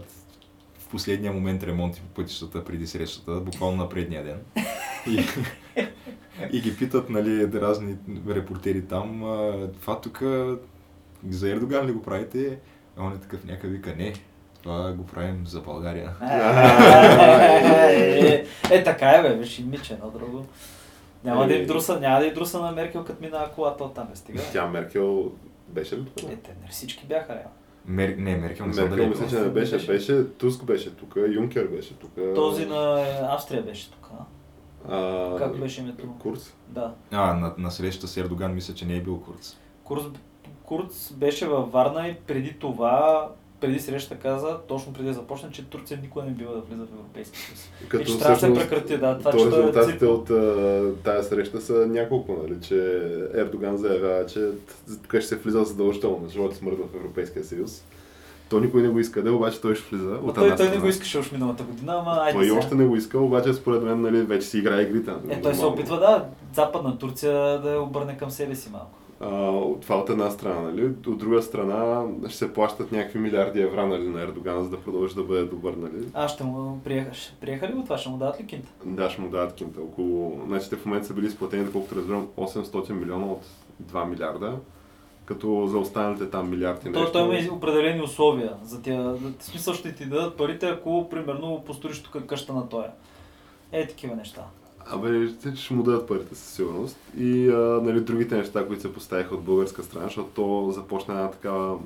в последния момент ремонти по пътищата преди срещата, буквално на предния ден. И... И ги питат, нали, разни репортери там, това тук за Ердоган ли го правите? А он е такъв някакъв вика, не, това го правим за България. Е, така е бе, беше миче, едно друго. Няма да и друса на Меркел, като минава колата оттам, не стига. Тя Меркел беше ли тук? Не, всички бяха, реално. Мер... Не, Меркел не съм далеко. Меркел не беше, беше, Туск беше тук, Юнкер беше тук. Този на Австрия беше тук. А, как беше името? Курц? Да. А, на, на срещата с Ердоган мисля, че не е бил Курц. Курц, Курц беше във Варна и преди това, преди срещата каза, точно преди да започна, че Турция никога не бива да влиза в Европейския съюз. И че трябва да се прекрати. Да, това, то резултатите е... от тая среща са няколко, нали, че Ердоган заявява, че тук ще се влиза задължително на живота и смърт в Европейския съюз. То никой не го иска, да, обаче той ще влиза. От той, той не го искаше още миналата година, ама айде сега. Той още не го иска, обаче според мен, нали, вече си играе игрите. Е, нормално. Той се опитва, да, Западна Турция да я обърне към себе си малко. А, това от една страна, нали? От друга страна ще се плащат някакви милиарди евра, нали, на Ердогана, за да продължи да бъде добър, нали? А, ще му приехаш. Приеха ли го това? Ще му дадат ли кинта? Да, ще му дадат кинта. Около... Значи, в момента са били изплатени, доколкото разбирам, осемстотин милиона от два милиарда. Като за останалите там милиарди нещо. Той има определени условия за тия. В смисъл ще ти дадат парите, ако примерно построиш тук къща на тоя. Е, такива неща. Абе, ще му дадат парите със сигурност. И а, нали, другите неща, които се поставиха от българска страна, защото то започна една такава...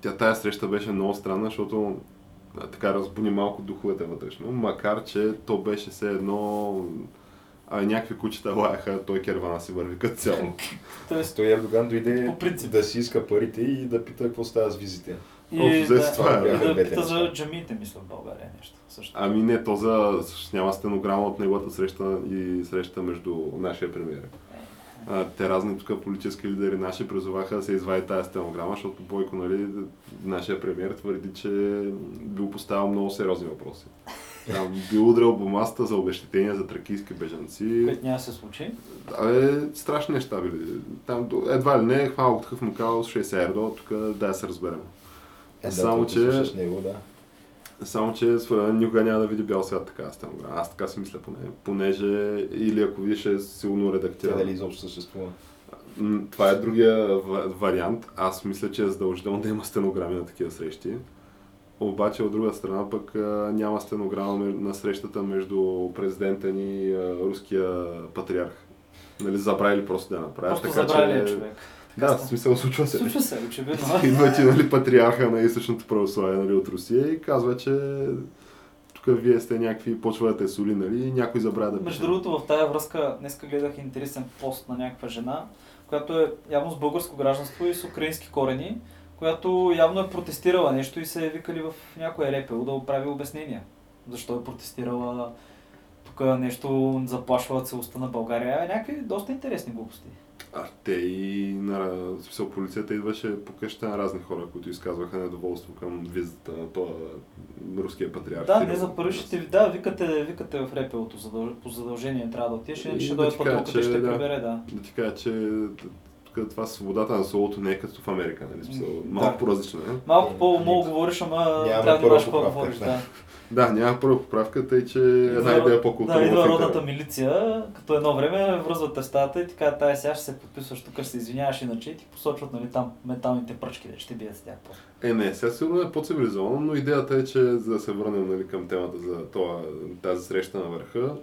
Тя тая среща беше много странна, защото така разбуни малко духовете вътрешно, макар че то беше все едно... А някакви кучета лаяха, той кервана си върви като цяло. Тоест, той Ердоган дойде да си иска парите и да пита какво става с визите. И да пита за джамиите, мисля, в България нещо. Ами не, то за... няма стенограма от неговата среща и среща между нашия премиер. Те разни тук политически лидери наши призоваха да се извади тази стенограма, защото Бойко, нали, нашия премиер твърди, че бил поставил много сериозни въпроси. Там бил удрял по масата за обезщетения за тракийски бежанци. Което няма се случи. Абе, страшни неща били. Там едва ли не е хванал такъв мукал с шейсет евро, тук да се разберем. Е, да, само, че... него, да. Само че никога няма да види бял свят такава стенограма. Аз така си мисля поне. Понеже или ако видиш е силно редактирана. Тя дали изобщо съществува? това е другия вариант. Аз мисля, че е задължително да има стенограми на такива срещи. Обаче от друга страна пък няма стенограма на срещата между президента ни и руския патриарх. Нали, забравили просто да направят. Просто така, забравили че... човек. Да, в смисъл, случва се. Случва се, очевидно. Идва ти, нали, патриарха на източното православие, нали, от Русия и казва, че тук вие сте някакви, почва да те соли, нали, и някой забравя да пише. Между другото, в тая връзка днеска гледах интересен пост на някаква жена, която е явно с българско гражданство и с украински корени, която явно е протестирала нещо и се е викали в някоя репел да оправи обяснения. Защо е протестирала, тук нещо заплашва целостта на България, някакви доста интересни глупости. А те и на смисъл, полицията идваше по къща на разни хора, които изказваха недоволство към визата на това руския патриарх. Да, не за първи ще ви да, викате, викате в репелото, задълж... по задължение трябва да отидеш, иначе ще дойде патрулката, ще да, прибере, да. Да ти кажа, че това свободата на словото не е като в Америка, нали? Смисъл, малко да. По-различно, не? Малко по-мол говориш, ама трябва да имаш по-говориш, да. Да, няма първа поправката и че една идея по-културна. Да, идва родната милиция, като едно време връзват тестата и така, тая сега ще се подписваш тук, ще се извиняваш иначе и ти посочват, нали, там металните пръчки, да ще бият с тях после. Е, не, сега сигурно е по-цивилизовано, но идеята е, че за да се върнем, нали, към темата за това, тази среща на върха,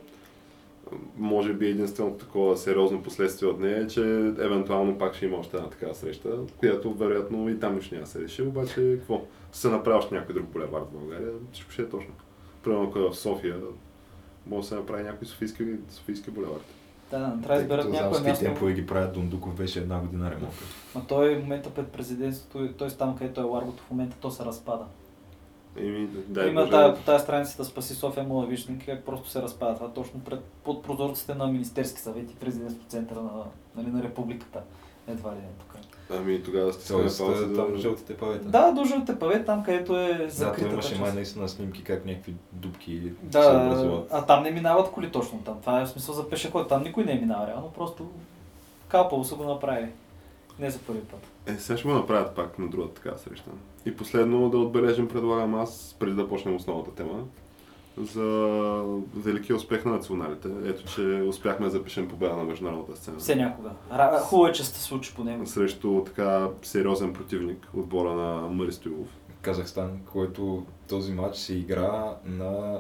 може би единственото такова сериозно последствие от нея е, че евентуално пак ще има още една такава среща, която вероятно и там нищо няма се реши, обаче какво? Се направиш някой друг булевард в България, всичко ще е точно. Примерно ако е в София, може да се направи някой софийски, софийски булевард. Да, трябва да изберат някоя място. Темпове ги правят, Дондуков беше една година ремонт. А той в момента пред президентството, той там където е Ларгото, в момента то се разпада. Еми, да, има може... тая, по тази страницата Спаси София, мога да виждам как просто се разпада това точно пред, под прозорците на Министерски съвет и президентство центъра на, нали, на републиката. Едва ли не тук. Ами тогава сте сега пауза да... там жълтите павета. Да, до жълтите павета, там където е закрита. Да, имаше май наистина снимки как някакви дупки да, се образуват. А там не минават коли точно там. Това е в смисъл за пешеход. Там никой не е минава реално, просто капало са го направи. Не за първи път. Е, сега ще го направят пак на другата така среща. И последно да отбележим, предлагам аз, преди да почнем основната тема, за великия успех на националите. Ето, че успяхме да запишем победа на международната сцена. Все някога. Хубаво е, че се случи по него. Срещу така сериозен противник, отбора на Мари Стоилов. Казахстан, който този матч се игра на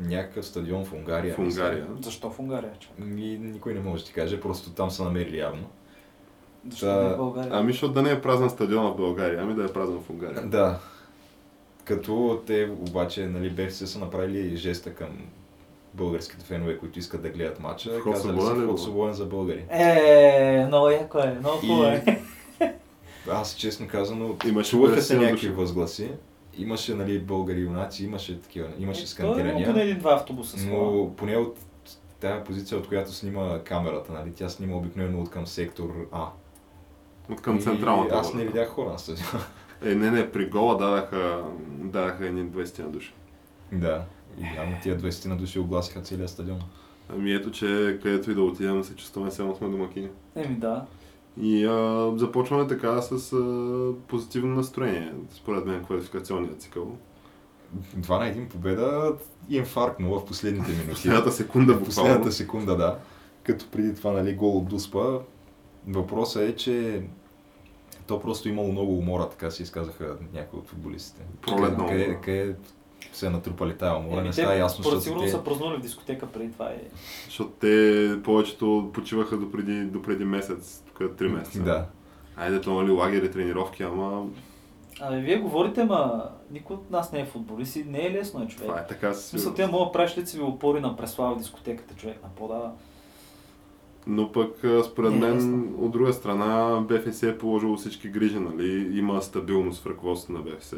някакъв стадион в Унгария. В Унгария. Защо в Унгария? И никой не може да ти каже, просто там са намерили явно. Защо да, не в България? Ами защото да не е празен стадиона в България, ами да е празен в Унгария. Да. Като те обаче, нали, Б Ф С са направили жеста към българските фенове, които искат да гледат матча. Казали си вход свободен за българи. Е, много яко е, много хубаво е. Аз честно казано, чуваха се някакви възгласи. Имаше, нали, българи юнаци, имаше такива, имаше скандирания. Поне един-два автобуса с хора. Но поне от тая позиция, от която снима камерата, нали, тя снима обикновено от към сектор А. От към централната. Аз не видях хора на стадиона. Е, не, не, при гола дадаха, дадаха едни двайсет на души. Да, и явно тия двайсет на души огласиха целия стадион. Ами ето, че където и да отидем, се чувстваме само сме домакини. Еми да. И а, започваме така с а, позитивно настроение, според мен квалификационният цикъл. два на един победа и инфарктнула в последните минути. Последната секунда буквално. Последната секунда, да. Като преди това, нали, гол от Дуспа. Въпросът е, че то просто имало много умора, така се изказаха някои от футболистите. Пролетно. Къде, къде се натрупали тая умора, е, не става ясно, защото те... Сигурно са празнували в дискотека преди това. Е. Защото те повечето почиваха допреди, допреди месец, тук три месеца. Да. Айде то, нали, лагери, тренировки, ама... Абе, вие говорите, ма никой от нас не е футболист и не е лесно, е, човек. Това е така. Си... Мисля, те мога правиш лицеви опори на Преслава в дискотеката, човек, на подава. Но пък, според мен, от друга страна, Б Ф С е положило всички грижи, нали? Има стабилност в ръководството на Б Ф С.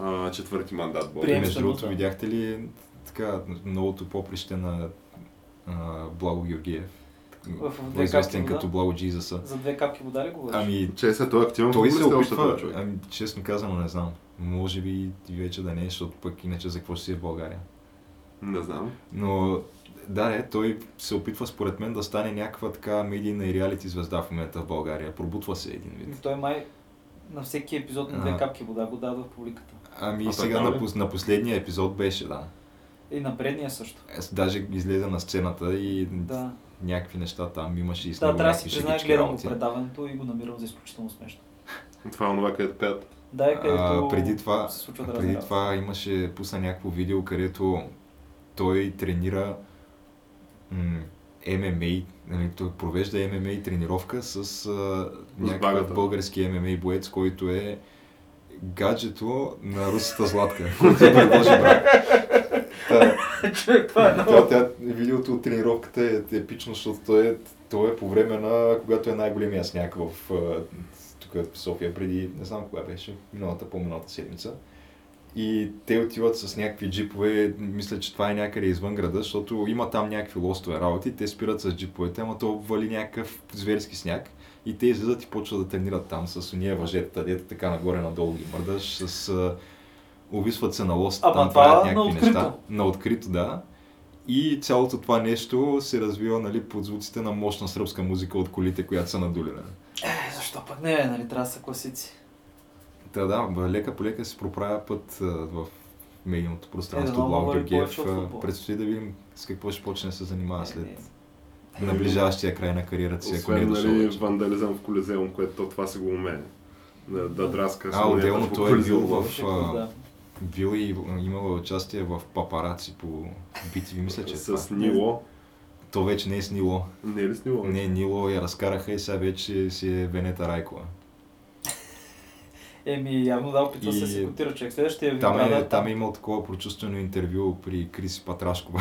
А, четвърти мандат бъде. Между другото, видяхте ли така новото поприще на а, Благо Георгиев? Известен като Благо Джизаса. За две капки вода ли говориш? Ами, честно, той активно поприще още това човек. Ами, честно казано, не знам. Може би вече да не е, защото пък иначе за какво ще си в България? Не знам. Но... Да, не, той се опитва според мен да стане някаква така медийна и реалити звезда в момента в България. Пробутва се един вид. И той май на всеки епизод на две капки вода го дава в публиката. Ами а сега на, на последния епизод беше, да. И на предния също. Аз даже излезе на сцената и да. Някакви неща там имаше и с него. Да, трябва да си признаеш, гледам го предаването и го намирам за изключително смешно. Това е онова, където пеят. Да, и където преди това, се случва да преди разграва. Това имаше пусна някакво видео, където той тренира м- ем ем а, нали, той провежда ем ем а тренировка с а, някакъв български ем ем а боец, който е гаджето на русата Златка, който е предложи брак. Видеото от тренировката е епично, защото то е, то е по време на когато е най-големия сняг в тук в София, преди не знам кога беше, миналата, по-миналата седмица. И те отиват с някакви джипове, мисля, че това е някъде извън града, защото има там някакви лостове работи, те спират с джиповете, ама то вали някакъв зверски сняг и те излизат и почват да тренират там с уния въжета, дето така нагоре-надолу ги мърдаш, с увисват се на лост, а, там правят някакви на неща. На открито, да. И цялото това нещо се развива, нали, под звуците на мощна сръбска музика от колите, която са надули. Е, защо пък не, нали, трябва да са класици. Да, да, лека по лека се проправя път в медийното пространство. Е, да, Благо Георгиев, предстои да видим с какво ще почне да се занимава след е, наближаващия край на кариерата си, ако не е дошъл. Освен, нали, вандализъм в Колизеум, което това се го умее. Да, да драска с монета. А, отделно той е бил в... в бил и имала участие в папараци по би ти ви, мисля, че е това. С Нило. То вече не е с Нило. Не е ли с Нило? Не, Нило я разкараха и сега вече си е Венета Райкова. Еми, явно да, опитва се се котира човек. Следващия ви там, е, там, там е имал такова прочувствено интервю при Криси Патрашкова.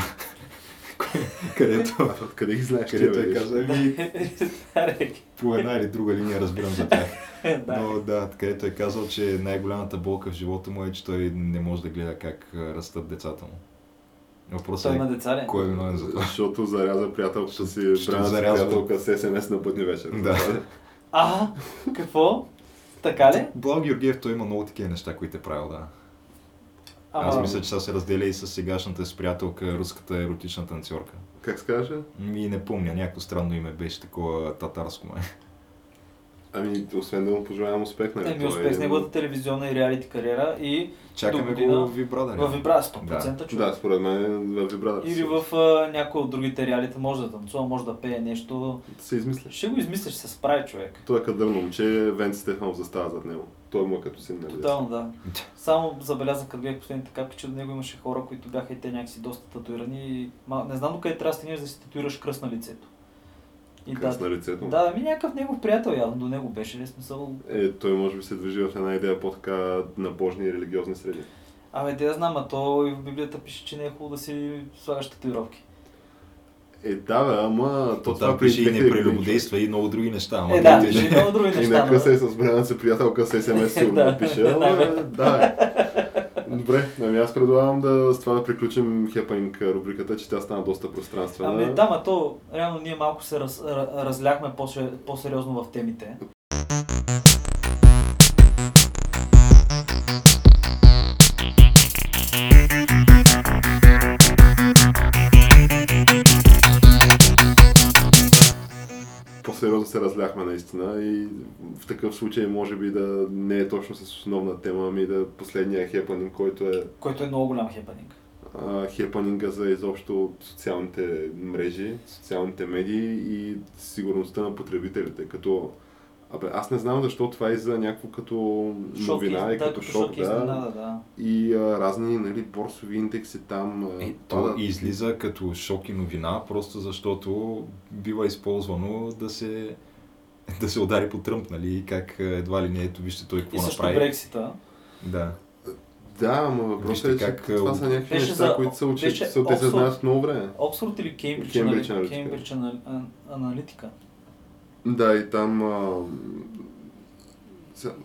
където... Къде ги знаеш? Където е каза, ами... по една или друга линия разбирам за тях. Но да, където е казал, че най-голямата болка в живота му е, че той не може да гледа как растат децата му. Въпросът е, деца, кой е виновен за това? Защото заряза приятелката си, брана зарязва... приятелка с ес ем ес на пътни вечер. Да. А, какво? Така ли? Благо Георгиев, той има много такива неща, които е правил, да. А, аз мисля, че сега се разделя и с сегашната си приятелка, руската еротична танцорка. Как се каже? Ми не помня, някакво странно име беше, такова татарско ме. Ами, освен да му пожелавам успех, нали? Еми, успех с неговата телевизионна и реалити кариера и чакаме го в Вибрадър. В Вибрадър, сто процента да. Чудо. Да, според мен в Вибрадър. Или в а, някои от другите реалита може да танцува, може да пее нещо. Се измисля. Ще го измисля, ще се справи човек. Той е кадърно момче, Венци Стефанов застава зад него. Той му е като син на Лиза. Тотално, да. Само забелязах, като бях последните капки, че до него имаше хора, които бяха и те някакси доста татуирани. Ма, не знам докъде трябва да стигнеш да си татуираш кръст на лицето. И кръст на лицето? Да, да, ми някакъв негов приятел явно до него беше, не смисъл. Е, той може би се движи в една идея по-така набожни и религиозни среди. Абе, те да знам, а то и в Библията пише, че не е хубаво да си слагаш татуировки. Е, да, бе, ама то това пише и не прелюбодейства и много други неща. Ама е, да, пише и много други неща. И нека се с брана се приятелка с ес ем ес сигурно пише. Ама, да. Добре, ами аз предлагам да с това да приключим хепанинг рубриката, че тя стана доста пространствена. Ами да, ма то реално ние малко се раз, разляхме по-сериозно в темите. Сериозно се разляхме наистина и в такъв случай може би да не е точно с основна тема, ами да последния хепанинг, който е... Който е много голям хепанинг. А, хепанинга за изобщо социалните мрежи, социалните медии и сигурността на потребителите, като... Абе, аз не знам защо това е за някакво като новина шок, и да, като шок, шок да, изненада, да. И а, разни, нали, борсови индекси там... Е, то да... излиза като шок и новина, просто защото бива използвано да се, да се удари по Тръмп, нали, как едва ли не, ето вижте той какво направи. И също направи. Брексита. Да. Да, ама въпросът е, че как... това са някакви беше неща, за... които се учат, те се Oxford... знаят много време. Оксфорд или Cambridge, Cambridge Analytica? Cambridge Analytica. Аналитика. Да, и там а,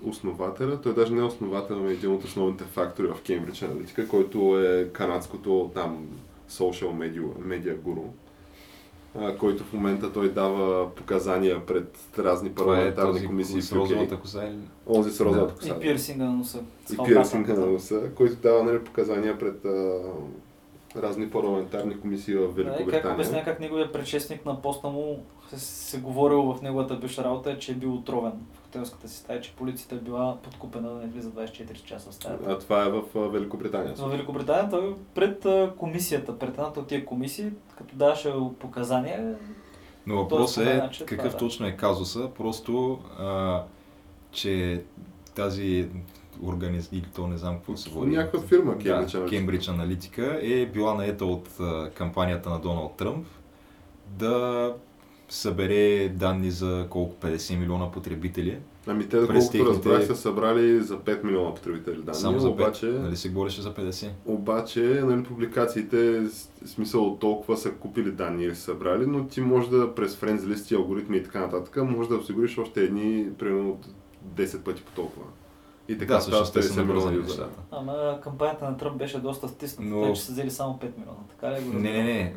основателя, той даже не е основател, но е един от основните фактори в Cambridge Analytica, който е канадското там social media, media guru, а, който в момента той дава показания пред разни парламентарни е комисии в Ю Кей. Онзи с розовата коса. И пирсинга на носа. И пирсинга на носа, който дава, нали, показания пред а, разни парламентарни комисии в Великобритания. Как обясня как неговият предшественик на поста му се, се говорил в неговата бивша работа, че е бил отровен в хотелската си стая, че полицията е била подкупена да не влиза двайсет и четири часа в стаята. А това е в Великобритания? В Великобритания той пред комисията, пред едната от тия комисии, като даваше показания. Но въпросът е начин, какъв да, точно е казуса, просто а, че тази организ... или то не знам какво се води. Някаква фирма, да, Cambridge Analytica е била наета от а, кампанията на Доналд Тръмп да събере данни за колко петдесет милиона потребители. Ами те, доколкото техните... разбрах, са събрали за пет милиона потребители данни. Само за пет, обаче, нали се говореше за петдесет? Обаче, нали, публикациите, смисъл толкова са купили данни или са събрали, но ти може да през френдс листи, алгоритми и така нататък, може да осигуриш още едни, примерно десет пъти по толкова. И така, да, също те са набързани нещата. Ама кампанията на Тръмп беше доста стисната, но... тъй че са взели само пет милиона, така ли го разбира? Не, не, не.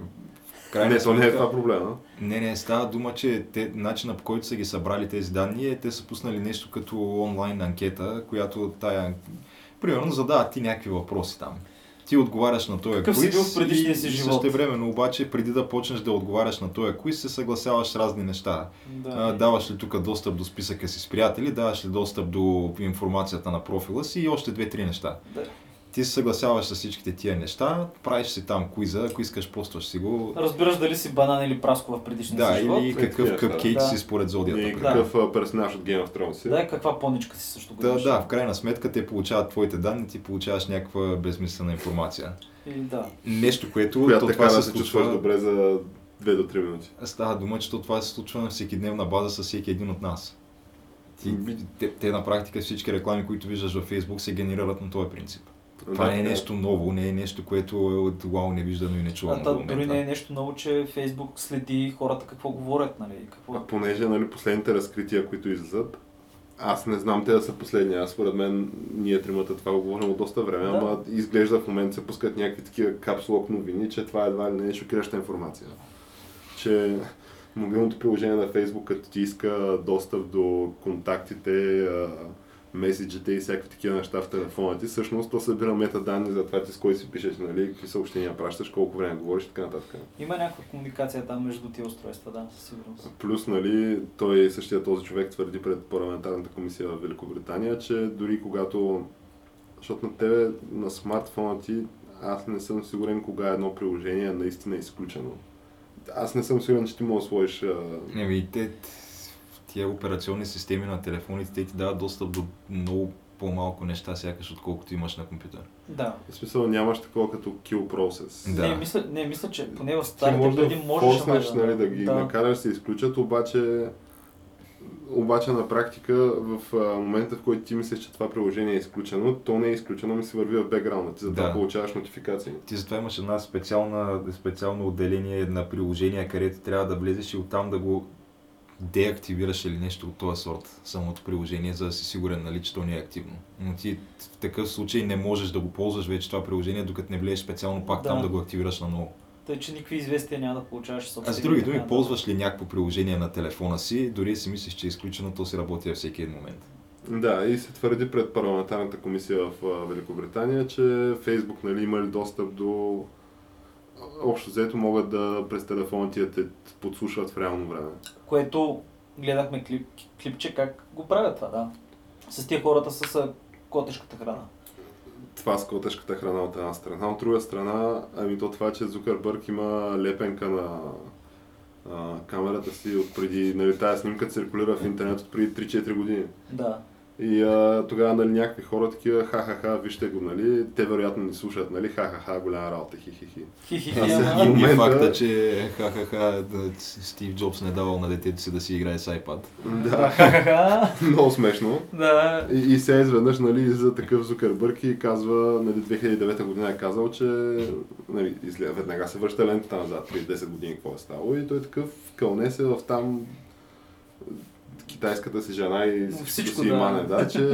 Не, това не е това проблема. Не, не, става дума, че те, начина по който са ги събрали тези данни е, те са пуснали нещо като онлайн анкета, която тая... Примерно задават ти някакви въпроси там. Ти отговаряш на този какъв квиз и същевременно обаче, преди да почнеш да отговаряш на този квиз, се съгласяваш с разни неща. Да, а, даваш ли тук достъп до списъка си с приятели, даваш ли достъп до информацията на профила си и още две-три неща. Да. Ти се съгласяваш с всичките тия неща, правиш си там куиза, ако искаш постваш си го. Разбираш дали си банан или праскова в предишния си живот. Да, или какъв къпкейт да. си според зодията. И какъв да. персонаж от Game of Thrones си. Да, каква поничка си също го да, да, в крайна сметка те получават твоите данни, ти получаваш някаква безмислена информация. И да. Нещо, което то, това се случва... добре за две до три минути. Става дума, че то това се случва на всекидневна база с всеки един от нас. Ти, те, те на практика всички реклами, които виждаш във Facebook, се генерират на този принцип. Това да, не е нещо ново, не е нещо, което е от вау невиждано и не чувано до момента. Дори не е нещо ново, че Фейсбук следи хората какво говорят, нали? Какво... А понеже, нали, последните разкрития, които излизат, аз не знам те да са последни, аз според мен ние тримата това го говорим от доста време, да. Ама изглежда в момента се пускат някакви такива капслок новини, че това едва ли не е шокираща информация. Че мобилното приложение на Фейсбук, като ти иска достъп до контактите, меседжите и всякакви такива неща в телефона ти, всъщност то събира метаданни за това ти с кой си пишеш, нали, какви съобщения пращаш, колко време говориш и така нататък. Има някаква комуникация там между тия устройства, да, със сигурност. Плюс, нали, той същия този човек твърди пред парламентарната комисия в Великобритания, че дори когато, защото на тебе, на смартфона ти, аз не съм сигурен кога едно приложение наистина е изключено. Аз не съм сигурен, че ти можеш да сложиш... Не, видите, тия операционни системи на телефоните, те ти дават достъп до много по-малко неща, сякаш, отколкото имаш на компютър. Да. В смисъл нямаш такова като kill process. Да. Не, мисля, не, мисля, че поне в старите може да можеш форснеш, да, нали, да ги да. накараш, се изключат, обаче, обаче на практика в момента, в който ти мислиш, че това приложение е изключено, то не е изключено, ми се върви в бекграунда, ти затова да. получаваш нотификации. Ти затова имаш една специална, специално отделение на приложения, където трябва да влезеш и оттам да го деактивираш или нещо от този сорт самото приложение, за да си сигурен, нали, че то не е активно. Но ти в такъв случай не можеш да го ползваш вече това приложение, докато не влезеш специално пак да. там да го активираш наново. Тъй, че никакви известия няма да получаваш собствени. А с други думи, да... ползваш ли някакво приложение на телефона си, дори си мислиш, че е изключено, то си работи във всеки един момент. Да, и се твърди пред парламентарната комисия в Великобритания, че Facebook, нали, има ли достъп до... Общо взето могат да през телефона ти да те подслушват в реално време. Което гледахме клип, клипче как го правят това, да. С тия хората с котешката храна. Това с котешката храна от една страна. От друга страна, ами то това, че Зукерберг има лепенка на а, камерата си от преди, нали, тая снимка циркулира в интернет от преди три-четири години. Да. И а, тогава, нали, някакви хора такива, ха-ха-ха, вижте го, нали, те вероятно ни слушат, нали, ха-ха-ха, голяма работа, хи-хи-хи. Хи-хи-хи, ама... И факта, че ха-ха-ха, Стив Джобс не давал на детето си да си играе с iPad. Да, ха-ха-ха. Много смешно. Да. И, и се изведнъж, нали, за такъв Зукербърг и казва, нали, две хиляди и девета година е казал, че, нали, изгледа, веднага се връща лентата назад, преди десет години какво е стало и той такъв кълне се в там... китайската си жена и всичко си да. имане, да, че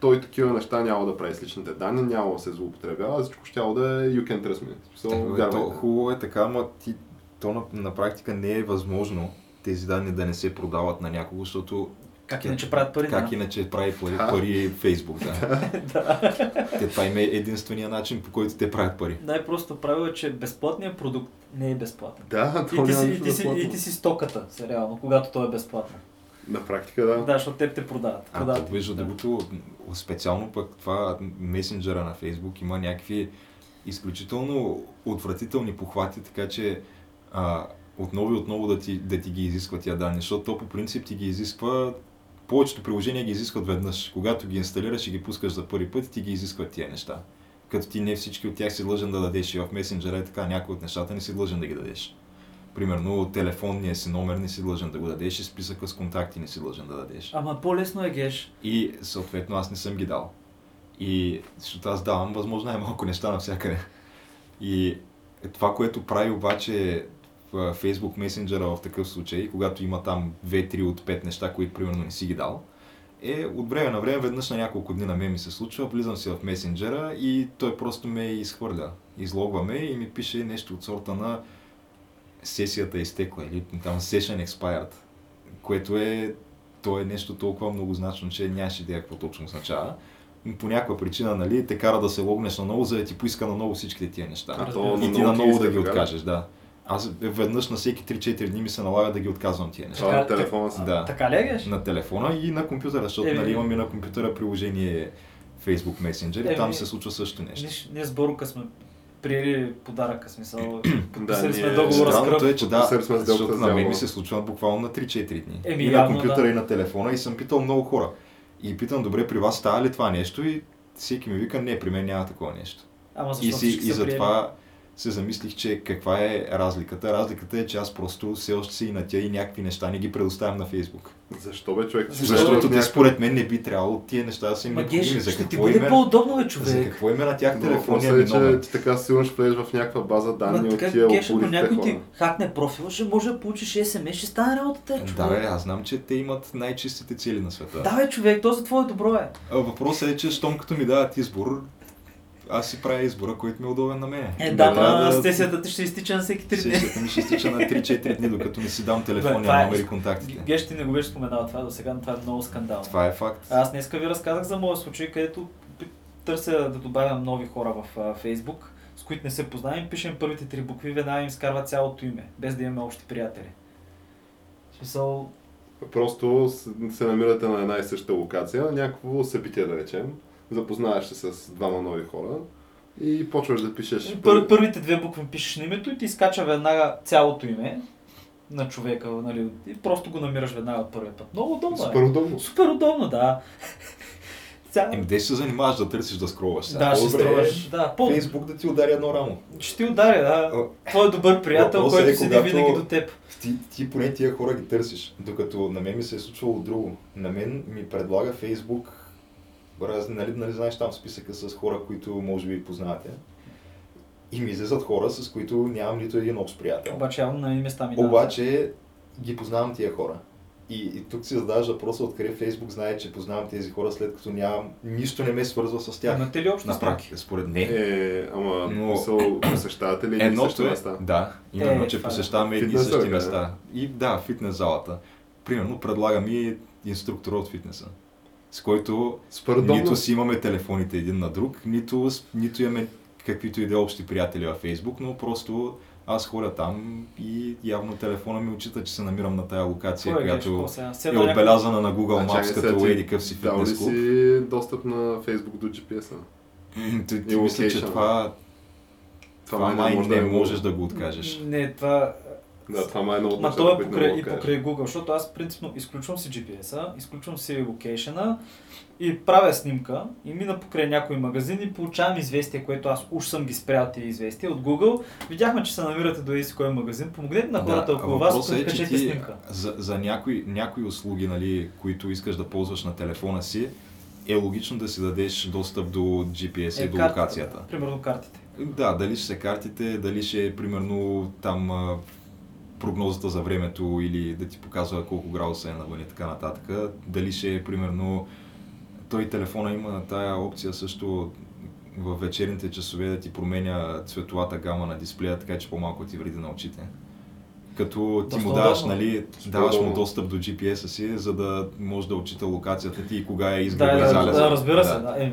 той такива неща няма да прави с личните данни, няма да се злоупотребява, всичко щяло да е you can trust me. So, е, то, хубаво е така, но ти, то на, на практика не е възможно тези данни да не се продават на някого, защото Как иначе правят пари? Как да? Иначе прави пари, пари Фейсбук, да. Да. Те, това им е единствения начин, по който те правят пари. Да, е просто правило е, че безплатният продукт не е безплатен. Да, и ти, си, и, ти си, и ти си стоката, сериално, когато той е безплатен. На практика, да. Да, защото те те продават. продават. А, вижда, да. Дебото, специално пък това месенджера на Фейсбук има някакви изключително отвратителни похвати, така че а, отново и отново да ти, да ти ги изисква тия данни, защото то по принцип ти ги изисква. Повечето приложения ги изискват веднъж. Когато ги инсталираш и ги пускаш за първи път, ти ги изискват тия неща. Като ти не всички от тях си длъжен да дадеш и в месенджера и така, някои от нещата не си длъжен да ги дадеш. Примерно телефонния си номер не си длъжен да го дадеш и списъка с контакти не си длъжен да дадеш. Ама по-лесно е геш. И съответно аз не съм ги дал. И защото аз давам възможно най-малко неща навсякъде. И това, което прави обаче Facebook месенджера в такъв случай, когато има там две-три от пет неща, които примерно не си ги дал, е от време на време, веднъж на няколко дни на мен ми се случва, влизам си в месенджера и той просто ме изхвърля. Излогваме и ми пише нещо от сорта на сесията изтекла или там session expired, което е, то е нещо толкова многозначно, че нямаш идея какво точно означава. По някаква причина, нали, те кара да се логнеш наново, за да ти поиска наново всичките тия неща. То, и ти наново да ги откажеш, да. Аз веднъж на всеки три-четири дни ми се налага да ги отказвам тия неща. На телефона си? Да. Така легаш? На телефона и на компютъра, защото е, нали, имаме на компютъра приложение Facebook Messenger е, и там е, се случва също нещо. Ние, ние с Борука сме приели подаръка, смисъл, подписали сме договора с кръв. Е, че, да, защото на мен ми се случва буквално на три-четири дни. Е, ми, и на компютъра, да. И на телефона и съм питал много хора. И питам, добре, при вас става ли това нещо? И всеки ми вика, не, при мен няма такова нещо. Ама защо всички се приели? Се замислих, че каква е разликата. Разликата е, че аз просто все още си и на тя и някакви неща не ги предоставям на Фейсбук. Защо бе, човек? Защо? Защото те, според мен не би трябвало тия неща да са им необходими. За какво им е на тях телефония ми номер? Ти така сигурно ще влезеш в някаква база данни от тия околите хора. Ако някой ти хакне профила, ще може да получиш ес ем ес, ще стане работата, човек. Да бе, аз знам, че те имат най-чистите цели на света. Да бе, човек, то за твое добро е. Въпросът е, че щом като ми дават избор, аз си правя избора, който ми е удобен на мен. Е, да, да, да, сесията ти ще изтича на всеки три дни. Сесията ми ще изтича на три-четири дни, докато не си дам телефонния номер и контактите. Геш, ти не го беше споменал това до сега, но това е много скандално. Това е факт. Аз днеска ви разказах за моя случай, където търся да добавям нови хора в Фейсбук, с които не се познавам, пишем първите три букви, веднага им скарва цялото име, без да имаме общи приятели. Смисъл... Просто се намирате на една и съща локация, някакво събитие да речем. Запознаваш се с двама нови хора и почваш да пишеш... Пър, първите две букви пишеш на името и ти изкача веднага цялото име на човека, нали, и просто го намираш веднага от първия път. Много удобно е. Супер удобно. Супер удобно, да. Ця... Ем, де ще се занимаваш да търсиш да скролваш сега? Да, ще скролваш, да. По... Фейсбук да ти удари едно рамо. Ще ти ударя, да. Твой добър приятел, който е, седи винаги до теб. Ти, ти поне тия хора ги търсиш, докато на мен ми се е случвало друго. На мен ми предлага Фейсбук Раз, нали, нали знаеш там списъка с хора, които може би познавате, и ми излизат хора, с които нямам нито един общ приятел. Обаче явно на места ми дава. Обаче ги познавам тия хора. И, и тук си задаваш въпроса, откъде Фейсбук знае, че познавам тези хора, след като нямам, нищо не ме свързва с тях. Имате ли общо знаки? Според не. Е, ама но... мисъл, посещавате ли едни същи места? Да, именно, е, че посещаваме едни същи места. И да, фитнес залата. Примерно предлагам и инструктора от фитнеса, с който Спардонно. Нито си имаме телефоните един на друг, нито, нито имаме каквито и да общи приятели във Фейсбук, но просто аз ходя там и явно телефона ми отчита, че се намирам на тая локация, Той, която е, е отбелязана на Google Maps като еди къв си фитнес клуб. Дал ли си достъп на Фейсбук до джи пи ес-а? Ти, ти мисля, че това, това май не, не можеш да го откажеш. Не, това... Да, това ма е много неща, да бъде много и покрай Google, защото аз принципно изключвам си джи пи ес-а, изключвам си локейшена и правя снимка и мина покрай някой магазин и получавам известие, което аз уж съм ги спрял тези известия от Google. Видяхме, че се намирате до еди кой магазин, помогнете на хората да, около вас, е, качете ти, снимка. За, за някои, някои услуги, нали, които искаш да ползваш на телефона си, е логично да си дадеш достъп до джи пи ес е, и до карта, локацията. Да, примерно картите. Да, дали ще са картите, дали ще е примерно там прогнозата за времето или да ти показва колко градуса е навън и така нататък. Дали ще е примерно... Той телефона има тая опция също в вечерните часове да ти променя цветовата гама на дисплея, така че по-малко ти вреди на очите. Като ти да, му даваш, да, нали, даваш му достъп до джи пи ес-а си, за да може да отчита локацията ти и кога е изгреба да, и залеза. Да, разбира се. Да. Да, е.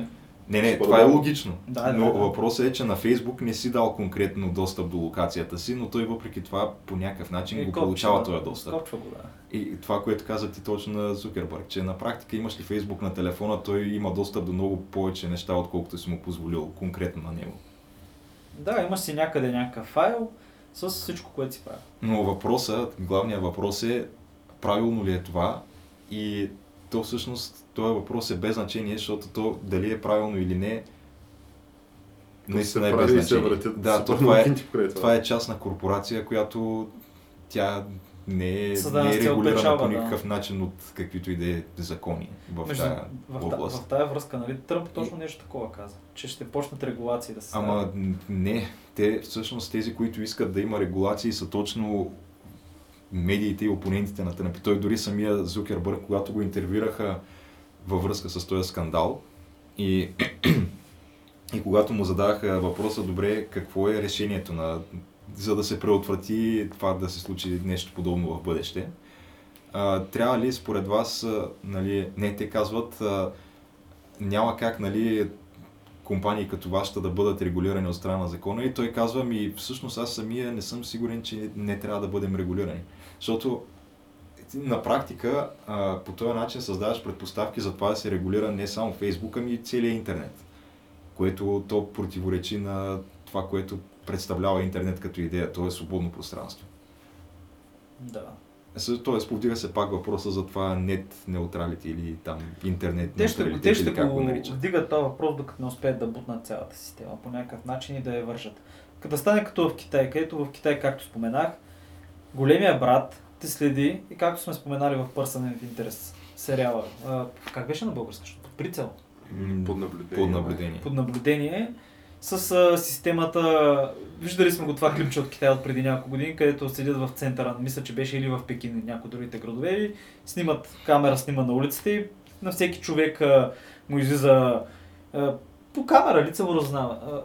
Не, не, това е логично, да, но да, да. Въпросът е, че на Фейсбук не си дал конкретно достъп до локацията си, но той въпреки това по някакъв начин и го копча, получава да, този достъп. Копча, да. И това, което каза ти точно на Зукерберг, че на практика имаш ли Фейсбук на телефона, той има достъп до много повече неща, отколкото си му позволил конкретно на него. Да, имаш си някъде някакъв файл с всичко, което си прави. Но въпросът, главният въпрос е правилно ли е това и то всъщност този въпрос е без значение, защото то дали е правилно или не, наистина е без значение. Да, то това, е, това е частна корпорация, която тя не е, не е регулирана печава, по никакъв да. Начин от каквито и да е закони в тази област. В тази връзка, нали, Тръмп точно нещо такова каза, че ще почнат регулации да се... Ама не, те всъщност тези, които искат да има регулации, са точно... медиите и опонентите на Тръмп. Той дори самия Зукерберг, когато го интервюраха във връзка с този скандал и, и когато му зададаха въпроса, добре, какво е решението на, за да се предотврати това да се случи нещо подобно в бъдеще, а, трябва ли според вас, а, нали, не те казват, а, няма как, нали, компании като вашата да бъдат регулирани от страна на закона и той казва ми, всъщност аз самия не съм сигурен, че не трябва да бъдем регулирани. Защото на практика по този начин създаваш предпоставки за това да се регулира не само Фейсбук, ами и целият интернет, което то противоречи на това, което представлява интернет като идея, то е свободно пространство. Да. Тоест, повдига се пак въпроса за това нет-неутралите или там интернет-неутралите. Те ще го вдигат това въпрос, докато не успеят да бутнат цялата система по някакъв начин и да я вържат. Като стане като в Китай, където в Китай, както споменах, големия брат те следи и както сме споменали в Пърсънен в интерес сериала. А, как беше на български? Под прицел? Под наблюдение. Под наблюдение. Под наблюдение. С а, системата, виждали сме го това клипче от Китай от преди няколко години, където седят в центъра, мисля, че беше или в Пекин, някои другите градове, и снимат камера, снима на улиците и на всеки човек а, му излиза а, по камера, лица му разпознава.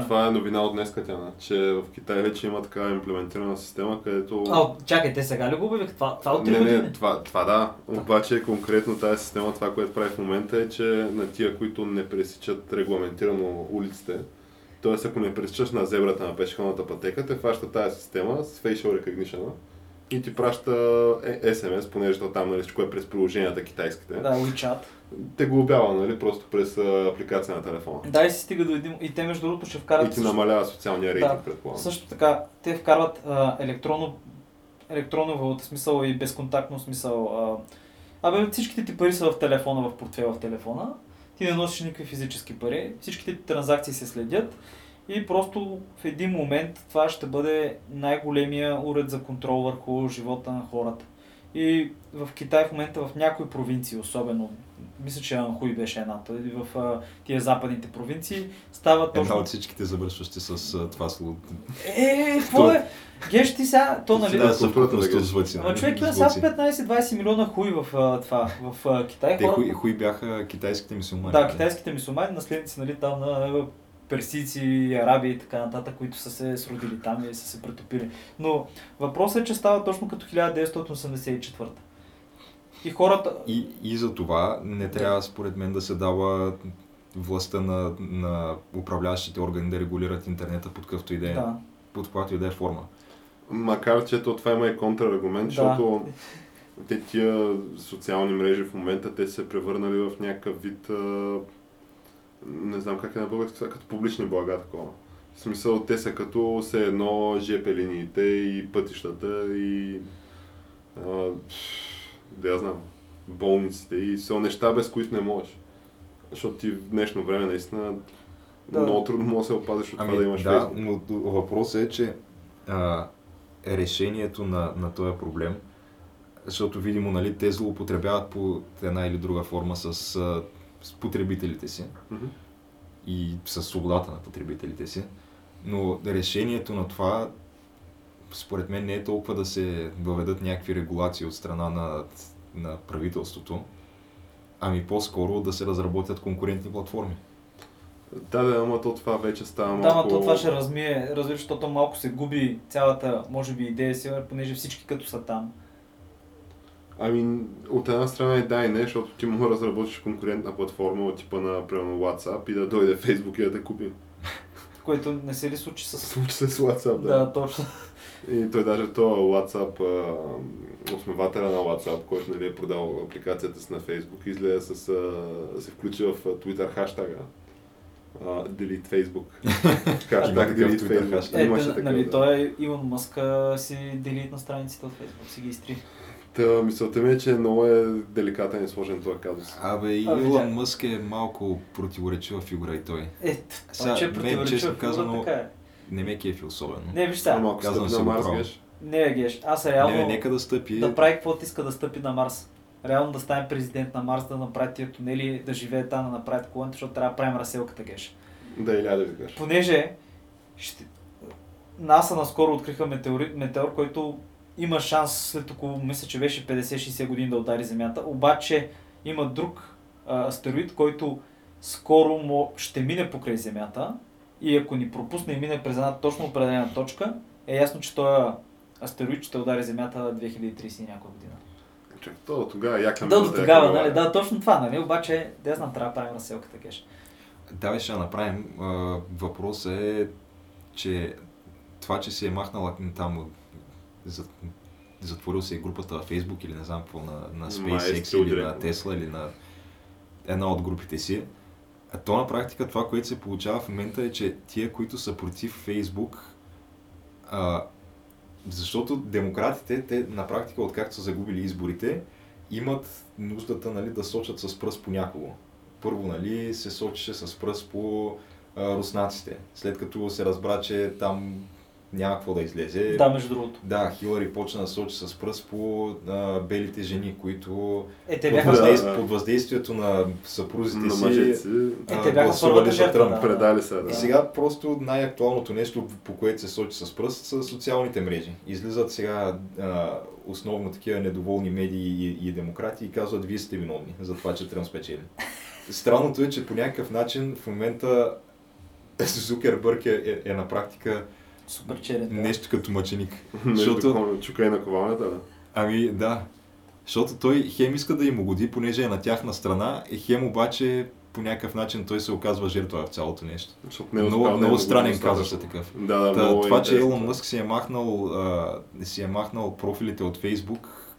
Това е новина от днеска, Тяна, че в Китай вече има така имплементирана система, където... А, чакайте, сега ли го обявих? Това, това от три години? Не, не, това, това да, обаче конкретно тази система, това, което прави в момента е, че на тия, които не пресичат регламентирано улиците, тоест ако не пресичаш на зебрата на пешеходната пътека, те хваща тази система с facial recognition и ти праща ес ем ес, понеже там, нали, кое е през приложенията китайските. Да, WeChat. Те го обява, нали, просто през апликация на телефона. Да, и се стига до един... И те, между другото, ще вкарат... И ти намалява социалния рейтинг, да, предполагам. Също така, те вкарват а, електронно... електронно валута, смисъл и безконтактно смисъл. А... Абе, всичките ти пари са в телефона, в портфейла в телефона. Ти не носиш никакви физически пари. Всичките ти транзакции се следят. И просто в един момент това ще бъде най-големия уред за контрол върху живота на хората. И в Китай в момента в някои провинции особено, мисля, че Анхуй беше едната, и в а, тия западните провинции става точно... Една от всичките завършващи с а, това слово. Е, какво е? Геш ти сега, то нали... Да, съпратно с този звъци. Човек има сега петнайсет-двайсет милиона хуи в а, това, в а, Китай. Те хората... хуи, хуи бяха китайските мюсюлмани. Да, китайските мюсюлмани, наследници, нали, там на... персийци, араби и така нататък, които са се сродили там и са се претопили. Но въпросът е, че става точно като хиляда деветстотин осемдесет и четвърта. И хората... И, и за това не трябва, според мен, да се дава властта на, на управляващите органи да регулират интернета под каквато и да е, да. Под каквато и да е форма. Макар че то това има и контраргумент, да. Защото те тия социални мрежи в момента те се превърнали в някакъв вид... Не знам как е на български, като публични блага такова. В смисъл, те са като все едно жп линиите и пътищата и... А, да я знам, болниците и все неща, без които не можеш. Защото ти в днешно време наистина да. Много трудно може да се опазиш от ами, това да имаш да, Facebook. Но въпросът е, че а, решението на, на този проблем, защото видимо, нали, те злоупотребяват по една или друга форма с... А, с потребителите си mm-hmm. и с свободата на потребителите си, но решението на това според мен не е толкова да се въведат някакви регулации от страна на, на правителството, ами по-скоро да се разработят конкурентни платформи. Да, да, ама то това вече става малко... Да, ама то това ще размие, разбира, защото малко се губи цялата, може би, идея си, понеже всички като са там. Ами, от една страна е да и не, защото ти може да разработиш конкурентна платформа от типа на, примерно, WhatsApp и да дойде Facebook и да те купи. Което не се ли случи с... Случи се с WhatsApp, да. Да, точно. И той даже то WhatsApp, основателя на WhatsApp, който нали, е продал апликацията си на Facebook, излезе с... се включи в Twitter хаштага. Uh, delete Facebook. Хаштаг Delete Facebook. Имаше такъв, нали, да. Той Илон Мъска си делит на страниците от Facebook, си ги изтри. Та, мисълта ми е, че много е деликатен и сложен този казус. Абе, и Илон Мъск е малко противоречива фигура и той. Е, това че е противоречива фигура, така е. Не ме кефи особено. Не, виж сега. Малко стъпи на Марс, геш. Не, геш. Аз реално... Не, нека да стъпи. Да прави каквото иска да стъпи на Марс. Реално да стане президент на Марс, да направи тия тунели, да живее там, да направи колоните, защото трябва да правим разселката, геш. Да, и ляда ви геш. Понеже... Ще... НАСА наскоро откриха метеорит, метеор, който има шанс след около, мисля, че беше петдесет-шейсет години да удари Земята. Обаче има друг а, астероид, който скоро му ще мине покрай Земята и ако ни пропусне и мине през една точно определена точка, е ясно, че този астероид ще удари Земята две хиляди и трийсета и някоя година. Чак, то тогава яка да, до тогава, нали, да, точно това, нали, обаче да знам, трябва да правим разселката, кеш. Да, бе, ще направим. Въпрос е, че това, че си е махнала там от затворил се и групата на Facebook или не знам какво, на, на SpaceX или директно на Tesla или на една от групите си. А то на практика това, което се получава в момента е, че тия, които са против Facebook, а, защото демократите, те на практика откакто са загубили изборите, имат нуждата, нали, да сочат с пръст по някого. Първо, нали, се сочеше с пръст по а, руснаците, след като се разбра, че там няма какво да излезе. Да, между другото. Да, Хилари почна да сочи с пръст по а, белите жени, които е, под, въздействие, да, под въздействието на съпрузите на си е, гласували за Тръмп. Предали се, да. И сега просто най-актуалното нещо, по което се сочи с пръст, са социалните мрежи. Излизат сега а, основно такива недоволни медии и, и демократи и казват, вие сте виновни за това, че Тръмп спечели. Странното е, че по някакъв начин в момента Зукерберг е, е, е на практика супер черен, да. Нещо като мъченик. Защото... Чукай на ковалната, да. Ами да, защото той хем иска да им угоди, понеже е на тяхна страна, и хем обаче по някакъв начин той се оказва жертва в цялото нещо. Не много успал, много не странен казваш е такъв. Да, да, Та, това, че Елон Мъск си е махнал, а, си е махнал профилите от Фейсбук,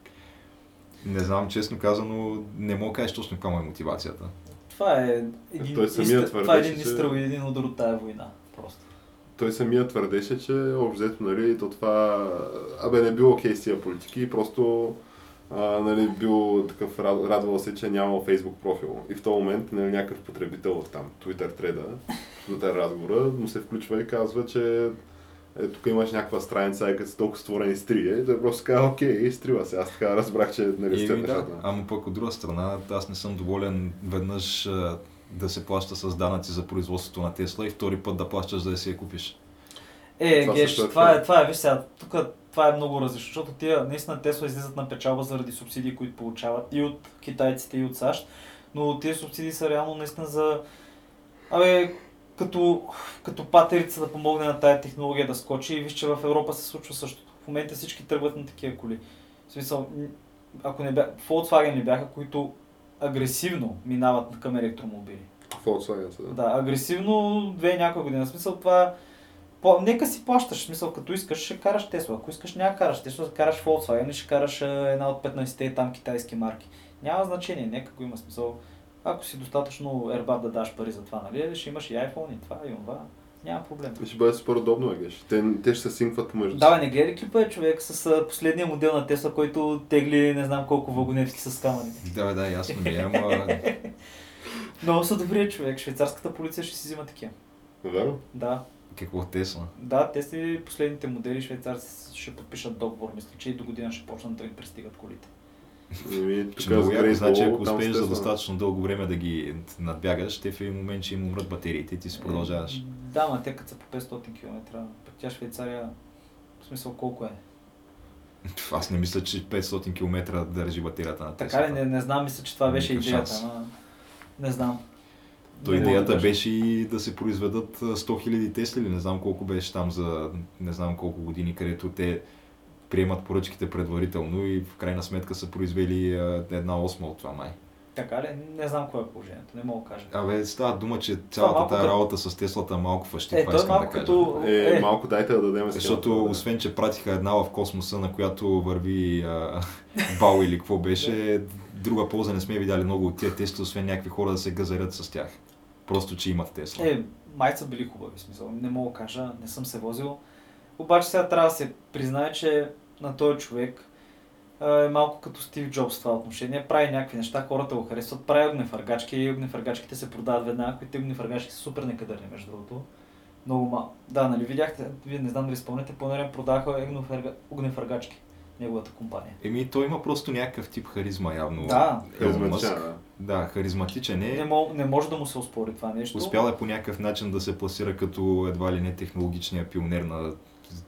не знам, честно казано, не мога кажеш точно каква е мотивацията. Това е един, ист... това е един изстрел и един удар от тая война. Просто. Той самия твърдеше, че обзето, нали, то това, абе, не било окей с тия политики и просто, а, нали, бил такъв, радвал се, че нямал Facebook профил. И в този момент, нали, някакъв потребител от там Twitter треда, до тази разговора, му се включва и казва, че е, тук имаш някаква страница, като си толкова створени стрие, и той просто казва, окей, стрива се, аз така разбрах, че нали сте нещата. Да. Ама пък от друга страна, аз не съм доволен веднъж да се плаща с данъци за производството на Тесла и втори път да плащаш, за да си я купиш. Е, това геш, това е, това е, виж сега, тук това е много различно, защото тия наистина Тесла излизат на печалба заради субсидии, които получават и от китайците, и от САЩ, но тия субсидии са реално наистина за... Абе, като, като патерица да помогне на тая технология да скочи и виж, че в Европа се случва същото. В момента всички тръгват на такива коли. В смисъл, ако не бяха... Volkswagen не бяха, които агресивно минават към електромобили. Volkswagen са, да. Да, агресивно две някоя година. В смисъл това... По... Нека си плащаш, в смисъл като искаш ще караш Tesla, ако искаш няма караш Tesla, ще караш Volkswagen и ще караш една от петнайсетте там китайски марки. Няма значение, нека го има смисъл. Ако си достатъчно ербат да даш пари за това, нали, ще имаш и iPhone и това и това. Няма проблем. Ще бъде супер удобно, геш. Те, те ще се синкват помежду си. Да, не гледай клипа, човек с последния модел на Тесла, който тегли не знам колко вагонетки с камъните. Да, да, ясно ми е, ама... Много са добрия човек. Швейцарската полиция ще си взима такива. Верно? Да. Какво Тесла? Да, те си последните модели, швейцарци ще подпишат договор. Мисля, че и до година ще почнат да ги пристигат колите. Много яко, значи ако успееш за достатъчно дълго време да ги надбягаш, те в един момент ще им умрат батериите и ти си продължаваш. Да, ма те като са по петстотин километра, пък тя Швейцария, в смисъл колко е? Аз не мисля, че петстотин километра държи батерията на Теслата. Така ли, не, не знам, мисля, че това беше идеята, но не знам. То идеята да беше и да се произведат сто хиляди Тесли, или не знам колко беше там за не знам колко години, където те приемат поръчките предварително и в крайна сметка са произвели една осма от това май. Така ли? Не знам кое е положението, не мога да кажа. Абе, става дума, че цялата тая като... работа с Теслата малко фащи, това е, искам да кажа. Като... Е, е, малко дайте да дадем. Защото да, освен, че пратиха една в космоса, на която върви а, бал или какво беше, друга полза не сме видяли много от тия Тесли, освен някакви хора да се газарят с тях. Просто, че имат Тесла. Е, май са били хубави, смисъл. Не мога да кажа, не съм се возил. Обаче сега трябва да се признае, че на този човек е малко като Стив Джобс в това отношение. Прави някакви неща, хората го харесват, прави огнефаргачки и огнефаргачките се продават веднага, които огнефаргачки са супер некадърни, между другото. Много малко. Да, нали видяхте, вие не знам дали спомняте, по-нарем продаха огнефаргачки, неговата компания. Еми той има просто някакъв тип харизма явно. Да, харизматичен. Да, харизматичен е. Не, мож, не може да му се оспори това нещо. Успял е по някакъв начин да се пласира като едва ли не технологичния пионер на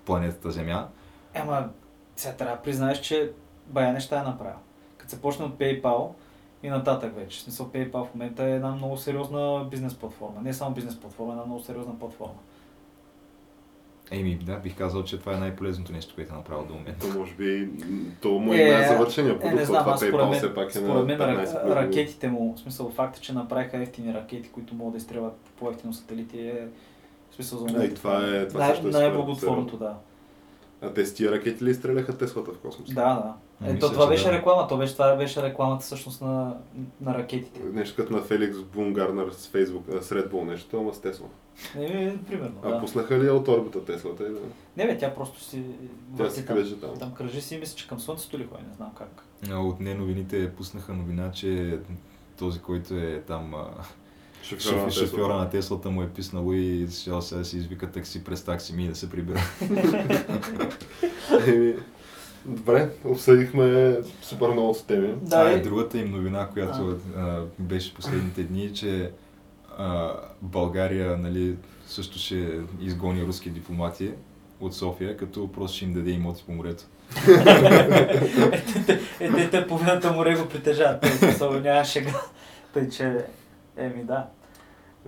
планетата Земя. Ема, сега трябва да признаеш, че бая неща е направил. Като се почне от PayPal и нататък вече. В смисъл PayPal в момента е една много сериозна бизнес платформа. Не само бизнес платформа, е една много сериозна платформа. Еми, да, бих казал, че това е най-полезното нещо, което е направил до момента. То може би, то му е, е най-завършения продукт, е, не знам, това PayPal все пак е на петнайсет. Според мен ракетите му, в смисъл факта, че направиха ефтини ракети, които могат да изстрелят по-ефтино сателити, е в смисъл за момента. Е, това е, това най- също е най-благотворното, да. А те с тия ракети ли стреляха Теслата в космоса? Да, да. Ето, мисля, това беше да. реклама, то беше, това беше рекламата всъщност на, на ракетите. Нещо като на Феликс Бунгарнер с Facebook, с Red Bull нещо, ама с Тесла. Еми, примерно, а да. Пуснаха ли от орбита Теслата? Да... Не бе, тя просто си върти там, там. Там кръжи си и мисля, че към Слънцето ли ходи, не знам как. От не новините пуснаха новина, че този, който е там... Шофьора на, шофьора на Теслата му е писнало и сега си извика такси през такси ми да се прибира. Добре, обсъдихме супер много с теми. Да, а и другата им новина, която а. А, беше последните дни, че а, България, нали, също ще изгони руски дипломати от София, като просто ще им даде имоти по морето. Ете, те половината море го притежават, особено няма шега. Тъй, че... Еми, да.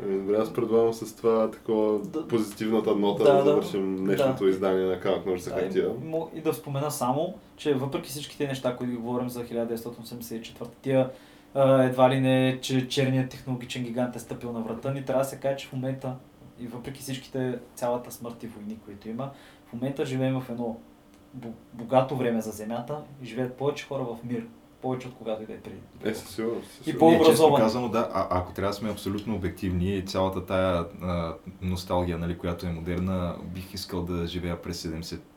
Еми, добре, аз предлагам с това такова да, позитивната нота да, да завършим днешното да. издание на Калък Ножица Хартия. И, и да спомена само, че въпреки всичките неща, които ги говорим за хиляда деветстотин осемдесет и четвърта, тия а, едва ли не, че черният технологичен гигант е стъпил на врата, ни трябва да се каже, че в момента, и въпреки всичките цялата смърт и войни, които има, в момента живеем в едно богато време за Земята и живеят повече хора в мир. Повече от когато и да е преди. Е, със сигурност. И по-образован. Честно казано, да, а, ако трябва да сме абсолютно обективни и цялата тая а, носталгия, нали, която е модерна, бих искал да живея през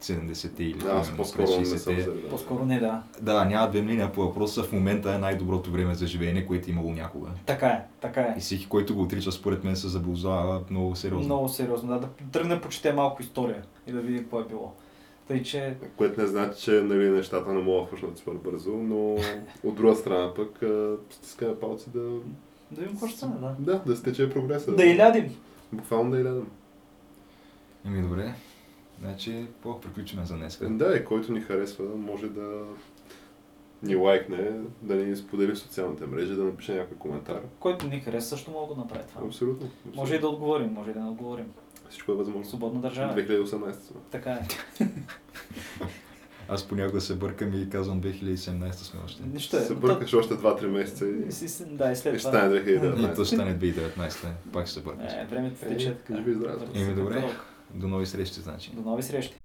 седемдесетте или да, време, през шейсетте. Да. По-скоро не, да. Да, няма две мнения по въпроса. В момента е най-доброто време за живеене, което е имало някога. Така е, така е. И всеки, който го отрича, според мен се заблуждава много сериозно. Много сериозно, да. Да тръгне почете малко история и да види какво е било. Тъй, че... Което не значи, че нали, нещата не могат да фъшнат супер бързо, но от друга страна пък стискаме палци да... Да им какво ще стане, да. Да, да стече прогреса. Да, да и лядим. Буквално да и лядим. Еми добре, значи по-приключваме за днеска. Да, и който ни харесва може да ни лайкне, да ни сподели в социалните мрежи, да напише някой коментар. Който ни харесва също мога да направи това. Абсолютно. Абсолютно. Може и да отговорим, може и да не отговорим. Всичко е възможно. Свободна държава. две хиляди и осемнадесета. Така е. Аз понякога се бъркам и казвам две хиляди и седемнадесета сме още. Нищо е. Се бъркаш още два-три месеца и... Да, и след и това. Ще стане две хиляди и деветнадесета. И то ще стане две хиляди и деветнадесета. Пак ще се бъркаш. Е, времето тече. Кажи ви здраве. Еми добре. До нови срещи, значи. До нови срещи.